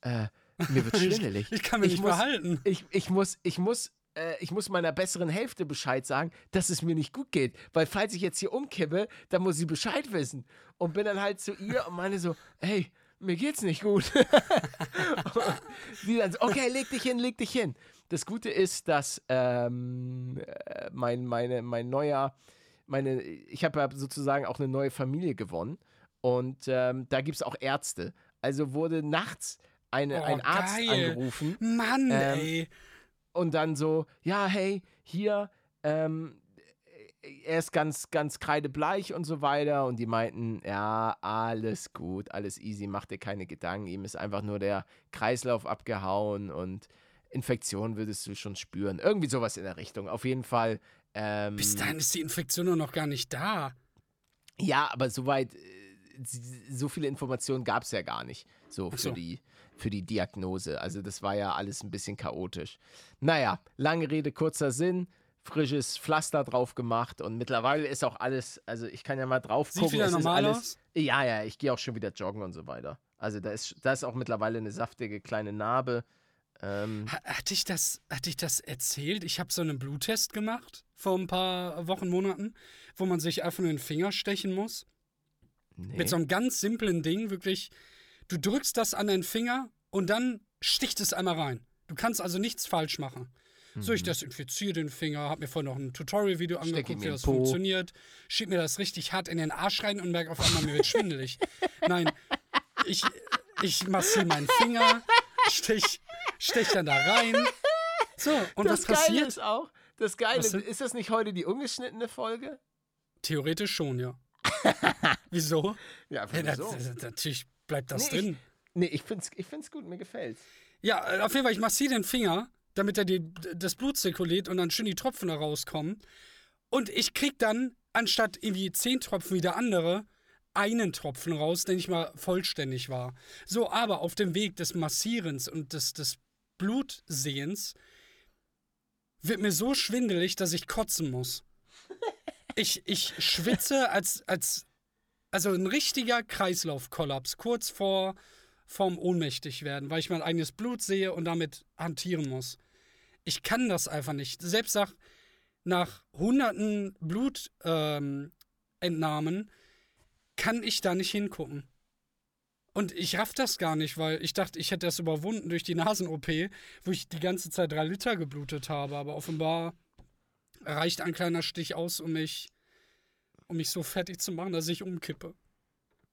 äh, mir wird schwindelig. ich, ich kann mich ich nicht muss, behalten. Ich, ich muss, ich muss, äh, ich muss meiner besseren Hälfte Bescheid sagen, dass es mir nicht gut geht. Weil falls ich jetzt hier umkippe, dann muss sie Bescheid wissen. Und bin dann halt zu ihr und meine so, hey, mir geht's nicht gut. Sie dann so, okay, leg dich hin, leg dich hin. Das Gute ist, dass ähm, mein, meine, mein neuer, meine, ich habe sozusagen auch eine neue Familie gewonnen und ähm, da gibt's auch Ärzte. Also wurde nachts eine, oh, ein Arzt geil. angerufen. Mann, ähm, ey. Und dann so, ja, hey, hier, ähm, er ist ganz, ganz kreidebleich und so weiter. Und die meinten, ja, alles gut, alles easy, mach dir keine Gedanken. Ihm ist einfach nur der Kreislauf abgehauen und Infektion würdest du schon spüren. Irgendwie sowas in der Richtung. Auf jeden Fall. Ähm, Bis dahin ist die Infektion nur noch gar nicht da. Ja, aber soweit, so viele Informationen gab es ja gar nicht. So für, so. Die, für die Diagnose. Also das war ja alles ein bisschen chaotisch. Naja, lange Rede, kurzer Sinn. Frisches Pflaster drauf gemacht und mittlerweile ist auch alles, also ich kann ja mal drauf gucken. Sieht wieder es normal ist alles, aus? Ja, ja, ich gehe auch schon wieder joggen und so weiter. Also da ist, da ist auch mittlerweile eine saftige kleine Narbe. Ähm, hat dich das, hat dich das erzählt? Ich habe so einen Bluttest gemacht vor ein paar Wochen, Monaten, wo man sich einfach nur den Finger stechen muss. Nee. Mit so einem ganz simplen Ding, wirklich, du drückst das an den Finger und dann sticht es einmal rein. Du kannst also nichts falsch machen. So, ich desinfiziere den Finger, habe mir vorhin noch ein Tutorial-Video angeguckt, wie das Po. Funktioniert, schieb mir das richtig hart in den Arsch rein und merke auf einmal, mir wird schwindelig. Nein, ich, ich massiere meinen Finger, stech, stech dann da rein. So, und das was Geile passiert? Ist auch, das Geile ist, ist das nicht heute die ungeschnittene Folge? Theoretisch schon, ja. Wieso? Ja, ja das, so. das, natürlich bleibt das nee, drin. Ich, nee, ich find's, ich find's gut, mir gefällt's. Ja, auf jeden Fall, ich massiere den Finger, damit er die, das Blut zirkuliert und dann schön die Tropfen da rauskommen. Und ich krieg dann, anstatt irgendwie zehn Tropfen wie der andere, einen Tropfen raus, der nicht mal vollständig war. So, aber auf dem Weg des Massierens und des, des Blutsehens wird mir so schwindelig, dass ich kotzen muss. Ich, ich schwitze als, als, also ein richtiger Kreislaufkollaps, kurz vor vorm ohnmächtig werden, weil ich mein eigenes Blut sehe und damit hantieren muss. Ich kann das einfach nicht. Selbst nach, nach hunderten Blutentnahmen ähm, kann ich da nicht hingucken. Und ich raff das gar nicht, weil ich dachte, ich hätte das überwunden durch die Nasen-O P, wo ich die ganze Zeit drei Liter geblutet habe. Aber offenbar reicht ein kleiner Stich aus, um mich, um mich so fertig zu machen, dass ich umkippe.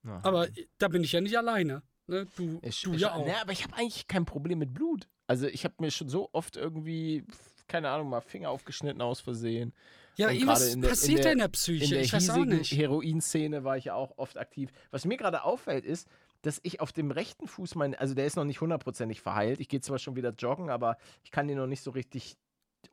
Aha. Aber da bin ich ja nicht alleine. Ne, du, ich, du ich, ja auch. Ne, aber ich habe eigentlich kein Problem mit Blut. Also ich habe mir schon so oft irgendwie, keine Ahnung, mal Finger aufgeschnitten aus Versehen. Ja, und was in der, passiert in der, in der Psyche? In der ich weiß auch nicht. Heroin-Szene war ich ja auch oft aktiv. Was mir gerade auffällt ist, dass ich auf dem rechten Fuß, mein, also der ist noch nicht hundertprozentig verheilt. Ich gehe zwar schon wieder joggen, aber ich kann den noch nicht so richtig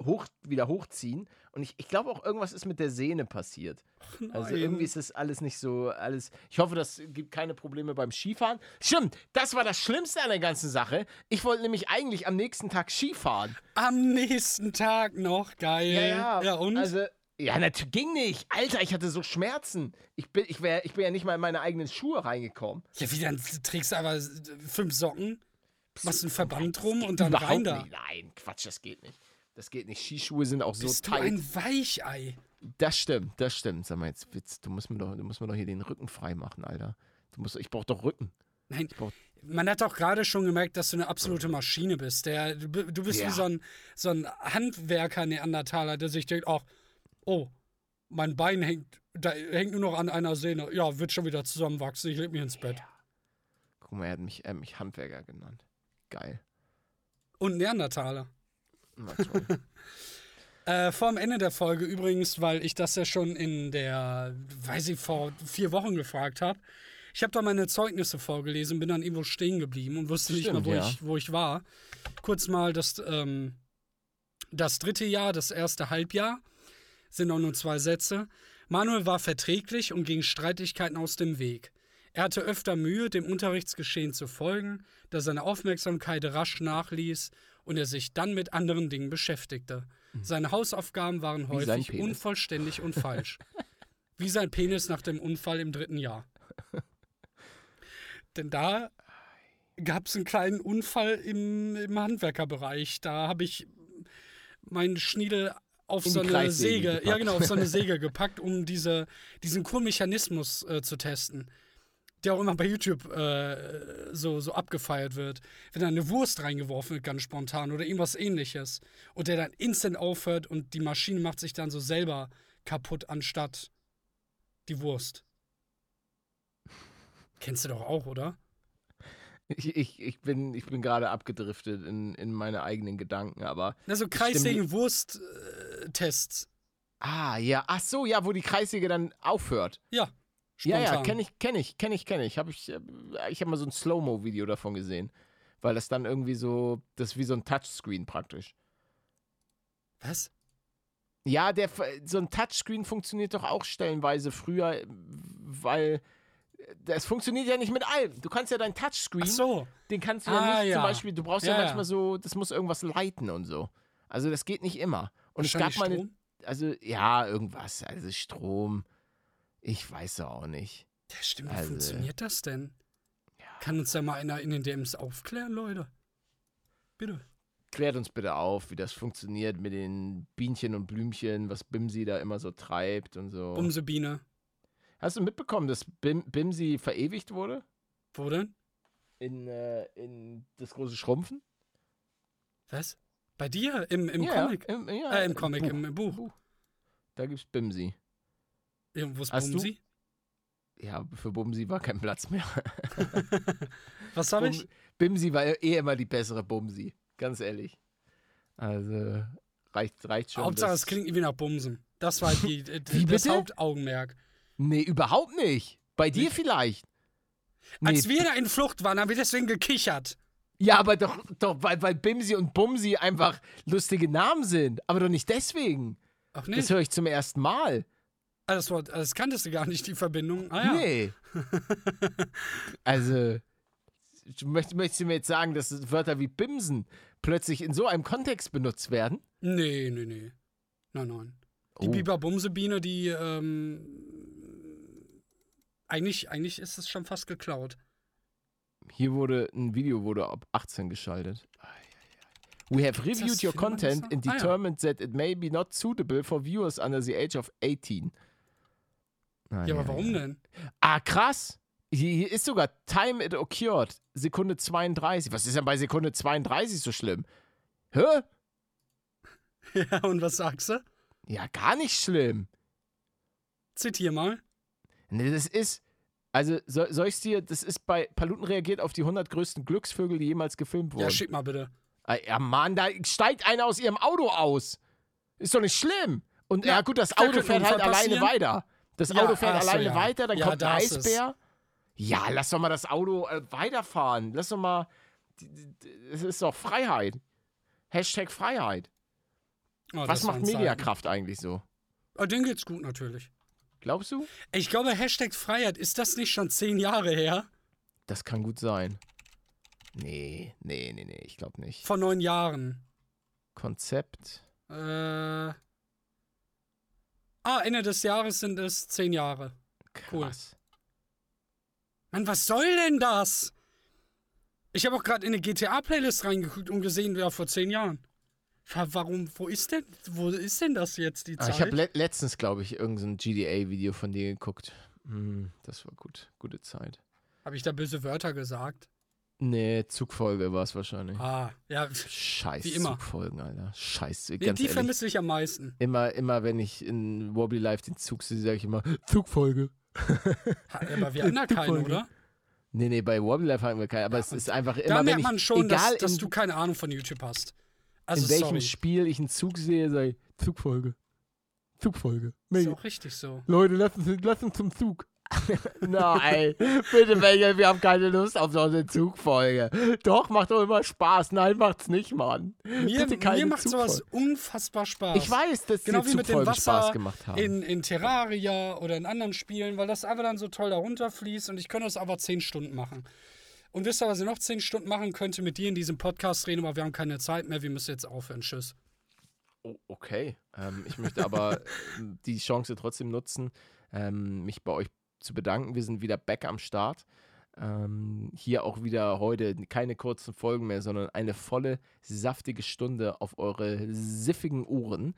hoch, wieder hochziehen. Und ich, ich glaube auch, irgendwas ist mit der Sehne passiert. Nein. Also irgendwie ist das alles nicht so, alles. Ich hoffe, das gibt keine Probleme beim Skifahren. Stimmt, das war das Schlimmste an der ganzen Sache. Ich wollte nämlich eigentlich am nächsten Tag Skifahren. Am nächsten Tag noch, geil. Ja, ja. Ja, und? Also, ja, natürlich ging nicht. Alter, ich hatte so Schmerzen. Ich bin, ich wär, ich bin ja nicht mal in meine eigenen Schuhe reingekommen. Ja, wie, dann trägst du aber fünf Socken, machst einen Verband rum und dann rein da. Nicht. Nein, Quatsch, das geht nicht. Das geht nicht. Skischuhe sind auch so tight. Bist du ein Weichei? Das stimmt, das stimmt. Sag mal jetzt, Witz, du musst mir doch, du musst mir doch hier den Rücken frei machen, Alter. Du musst, ich brauch doch Rücken. Nein, brauch... man hat doch gerade schon gemerkt, dass du eine absolute Maschine bist. Der, du, du bist ja. wie so ein, so ein Handwerker-Neandertaler, der sich denkt, ach, oh, mein Bein hängt, da hängt nur noch an einer Sehne. Ja, wird schon wieder zusammenwachsen. Ich leg mich ins Bett. Ja. Guck mal, er hat mich, er hat mich Handwerker genannt. Geil. Und Neandertaler. äh, vor dem Ende der Folge übrigens, weil ich das ja schon in der, weiß ich, vor vier Wochen gefragt habe. Ich habe da meine Zeugnisse vorgelesen, bin dann irgendwo stehen geblieben und wusste Stimmt, nicht mehr, wo, ja. ich, wo ich war. Kurz mal, das, ähm, das dritte Jahr, das erste Halbjahr, sind auch nur zwei Sätze. Manuel war verträglich und ging Streitigkeiten aus dem Weg. Er hatte öfter Mühe, dem Unterrichtsgeschehen zu folgen, da seine Aufmerksamkeit rasch nachließ und er sich dann mit anderen Dingen beschäftigte. Seine Hausaufgaben waren häufig unvollständig und falsch. Wie sein Penis nach dem Unfall im dritten Jahr. Denn da gab es einen kleinen Unfall im, im Handwerkerbereich. Da habe ich meinen Schniedel auf so eine Säge, gepackt. ja genau, auf so eine Säge gepackt, um diese, diesen Kurmechanismus äh, zu testen. Der auch immer bei YouTube äh, so, so abgefeiert wird. Wenn da eine Wurst reingeworfen wird, ganz spontan, oder irgendwas ähnliches. Und der dann instant aufhört und die Maschine macht sich dann so selber kaputt, anstatt die Wurst. Kennst du doch auch, oder? Ich, ich, ich bin, ich bin gerade abgedriftet in, in meine eigenen Gedanken, aber... Also Kreissägen-Wurst-Tests. Ah, ja. Ach so, ja, wo die Kreissäge dann aufhört. Ja. Spontan. Ja, ja, kenne ich, kenne ich, kenne ich, kenne ich. Hab ich ich habe mal so ein Slow-Mo-Video davon gesehen. Weil das dann irgendwie so, das ist wie so ein Touchscreen praktisch. Was? Ja, der, so ein Touchscreen funktioniert doch auch stellenweise früher, weil das funktioniert ja nicht mit allem. Du kannst ja dein Touchscreen, ach so, den kannst du ah, ja nicht ja. zum Beispiel, du brauchst ja, ja manchmal so, das muss irgendwas leiten und so. Also das geht nicht immer. Und es gab mal eine, also ja, irgendwas, also Strom, ich weiß ja auch nicht. Ja, stimmt, wie also, funktioniert das denn? Ja. Kann uns da mal einer in den D Ms aufklären, Leute? Bitte. Klärt uns bitte auf, wie das funktioniert mit den Bienchen und Blümchen, was Bimsi da immer so treibt und so. Bumsebiene. Hast du mitbekommen, dass Bim- Bimsi verewigt wurde? Wo denn? In, äh, in das große Schrumpfen. Was? Bei dir? Im, im ja, Comic? Im, ja, äh, im, im Comic, Buch. Im, im Buch. Buch. Da gibt's Bimsi. Ja, wo ist hast Bumsi? Du? Ja, für Bumsi war kein Platz mehr. Was hab ich? Bimsi war eh immer die bessere Bumsi. Ganz ehrlich. Also, reicht, reicht schon. Hauptsache, es klingt irgendwie nach Bumsen. Das war die, die, die, das Hauptaugenmerk. Nee, überhaupt nicht. Bei dir nicht. Vielleicht. Nee. Als wir da in Flucht waren, haben wir deswegen gekichert. Ja, aber doch, doch weil, weil Bimsi und Bumsi einfach lustige Namen sind. Aber doch nicht deswegen. Ach nee. Das höre ich zum ersten Mal. Ah, das, war, das kanntest du gar nicht, die Verbindung. Ah, ja. Nee. Also... Möchtest du mir jetzt sagen, dass Wörter wie Bimsen plötzlich in so einem Kontext benutzt werden? Nee, nee, nee. Nein, nein. Die oh. Biber-Bumse-Biene, die, ähm, eigentlich, eigentlich ist es schon fast geklaut. Hier wurde, ein Video wurde ab achtzehn geschaltet. We have reviewed your content and determined ah, ja. that it may be not suitable for viewers under the age of eighteen. Nein, ja, aber ja, warum ja. denn? Ah, krass. Hier ist sogar Time It Occurred, Sekunde zweiunddreißig. Was ist denn bei Sekunde zweiunddreißig so schlimm? Hä? Ja, und was sagst du? Ja, gar nicht schlimm. Zitier mal. Ne, das ist, also soll, soll ich's dir, das ist bei Paluten reagiert auf die hundert größten Glücksvögel, die jemals gefilmt wurden. Ja, schick mal bitte. Ja, Mann, da steigt einer aus ihrem Auto aus. Ist doch nicht schlimm. Und ja, ja gut, das Auto fährt halt alleine weiter. Das ja, Auto fährt also, alleine ja. weiter, dann ja, kommt ein Eisbär. Ist. Ja, lass doch mal das Auto äh, weiterfahren. Lass doch mal... Es ist doch Freiheit. Hashtag Freiheit. Oh, was macht Mediakraft Zeiten. Eigentlich so? Oh, denen geht's gut natürlich. Glaubst du? Ich glaube, Hashtag Freiheit, ist das nicht schon zehn Jahre her? Das kann gut sein. Nee, nee, nee, nee, ich glaube nicht. Vor neun Jahren. Konzept? Äh... Ah, Ende des Jahres sind es zehn Jahre. Krass. Cool. Mann, was soll denn das? Ich habe auch gerade in eine G T A-Playlist reingeguckt und gesehen, ja, vor zehn Jahren. Warum, wo ist denn, wo ist denn das jetzt, die Zeit? Ah, ich habe le- letztens, glaube ich, irgendein G T A-Video von dir geguckt. Hm, das war gut, gute Zeit. Habe ich da böse Wörter gesagt? Nee, Zugfolge war es wahrscheinlich. Ah, ja. Scheiß wie immer. Zugfolgen, Alter. Scheiß. Nee, ganz die vermisse ich am meisten. Immer, immer, wenn ich in Wobbly Live den Zug sehe, sage ich immer, Zugfolge. Aber wir haben da keinen, oder? Nee, nee, bei Wobbly Live haben wir keinen. Aber ja, es ist einfach immer, da merkt man schon, ich, dass, in, dass du keine Ahnung von YouTube hast. Also, in welchem sorry. Spiel ich einen Zug sehe, sage ich, Zugfolge. Zugfolge. Mega. Ist auch richtig so. Leute, lass uns, lass uns zum Zug. Nein, bitte, wir haben keine Lust auf so eine Zugfolge. Doch, macht doch immer Spaß. Nein, macht's nicht, Mann. Mir, mir macht Zugfolge. Sowas unfassbar Spaß. Ich weiß, dass genau die Zugfolgen Wasser Spaß gemacht haben. In, in Terraria oder in anderen Spielen, weil das einfach dann so toll darunter fließt und ich könnte das aber zehn Stunden machen. Und wisst ihr, was ich noch zehn Stunden machen könnte? Mit dir in diesem Podcast reden, aber wir haben keine Zeit mehr, wir müssen jetzt aufhören. Tschüss. Oh, okay. Ähm, ich möchte aber die Chance trotzdem nutzen, ähm, mich bei euch zu bedanken. Wir sind wieder back am Start. Ähm, hier auch wieder heute keine kurzen Folgen mehr, sondern eine volle, saftige Stunde auf eure siffigen Ohren.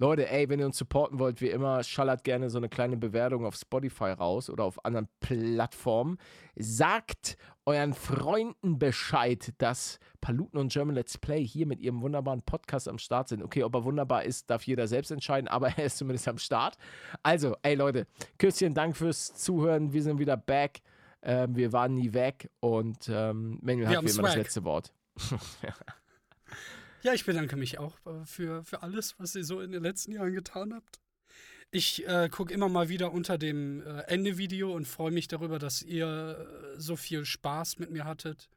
Leute, ey, wenn ihr uns supporten wollt, wie immer, schallert gerne so eine kleine Bewertung auf Spotify raus oder auf anderen Plattformen. Sagt euren Freunden Bescheid, dass Paluten und German Let's Play hier mit ihrem wunderbaren Podcast am Start sind. Okay, ob er wunderbar ist, darf jeder selbst entscheiden, aber er ist zumindest am Start. Also, ey Leute, Küsschen, Dank fürs Zuhören. Wir sind wieder back. Ähm, wir waren nie weg und ähm, Manuel hat wie immer das letzte Wort. Ja. Ja, ich bedanke mich auch für, für alles, was ihr so in den letzten Jahren getan habt. Ich äh, gucke immer mal wieder unter dem äh, Ende-Video und freue mich darüber, dass ihr äh, so viel Spaß mit mir hattet.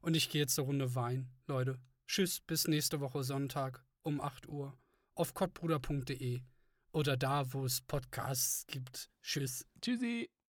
Und ich gehe jetzt eine Runde Wein, Leute. Tschüss, bis nächste Woche Sonntag um acht Uhr auf kotbruder punkt de oder da, wo es Podcasts gibt. Tschüss. Tschüssi.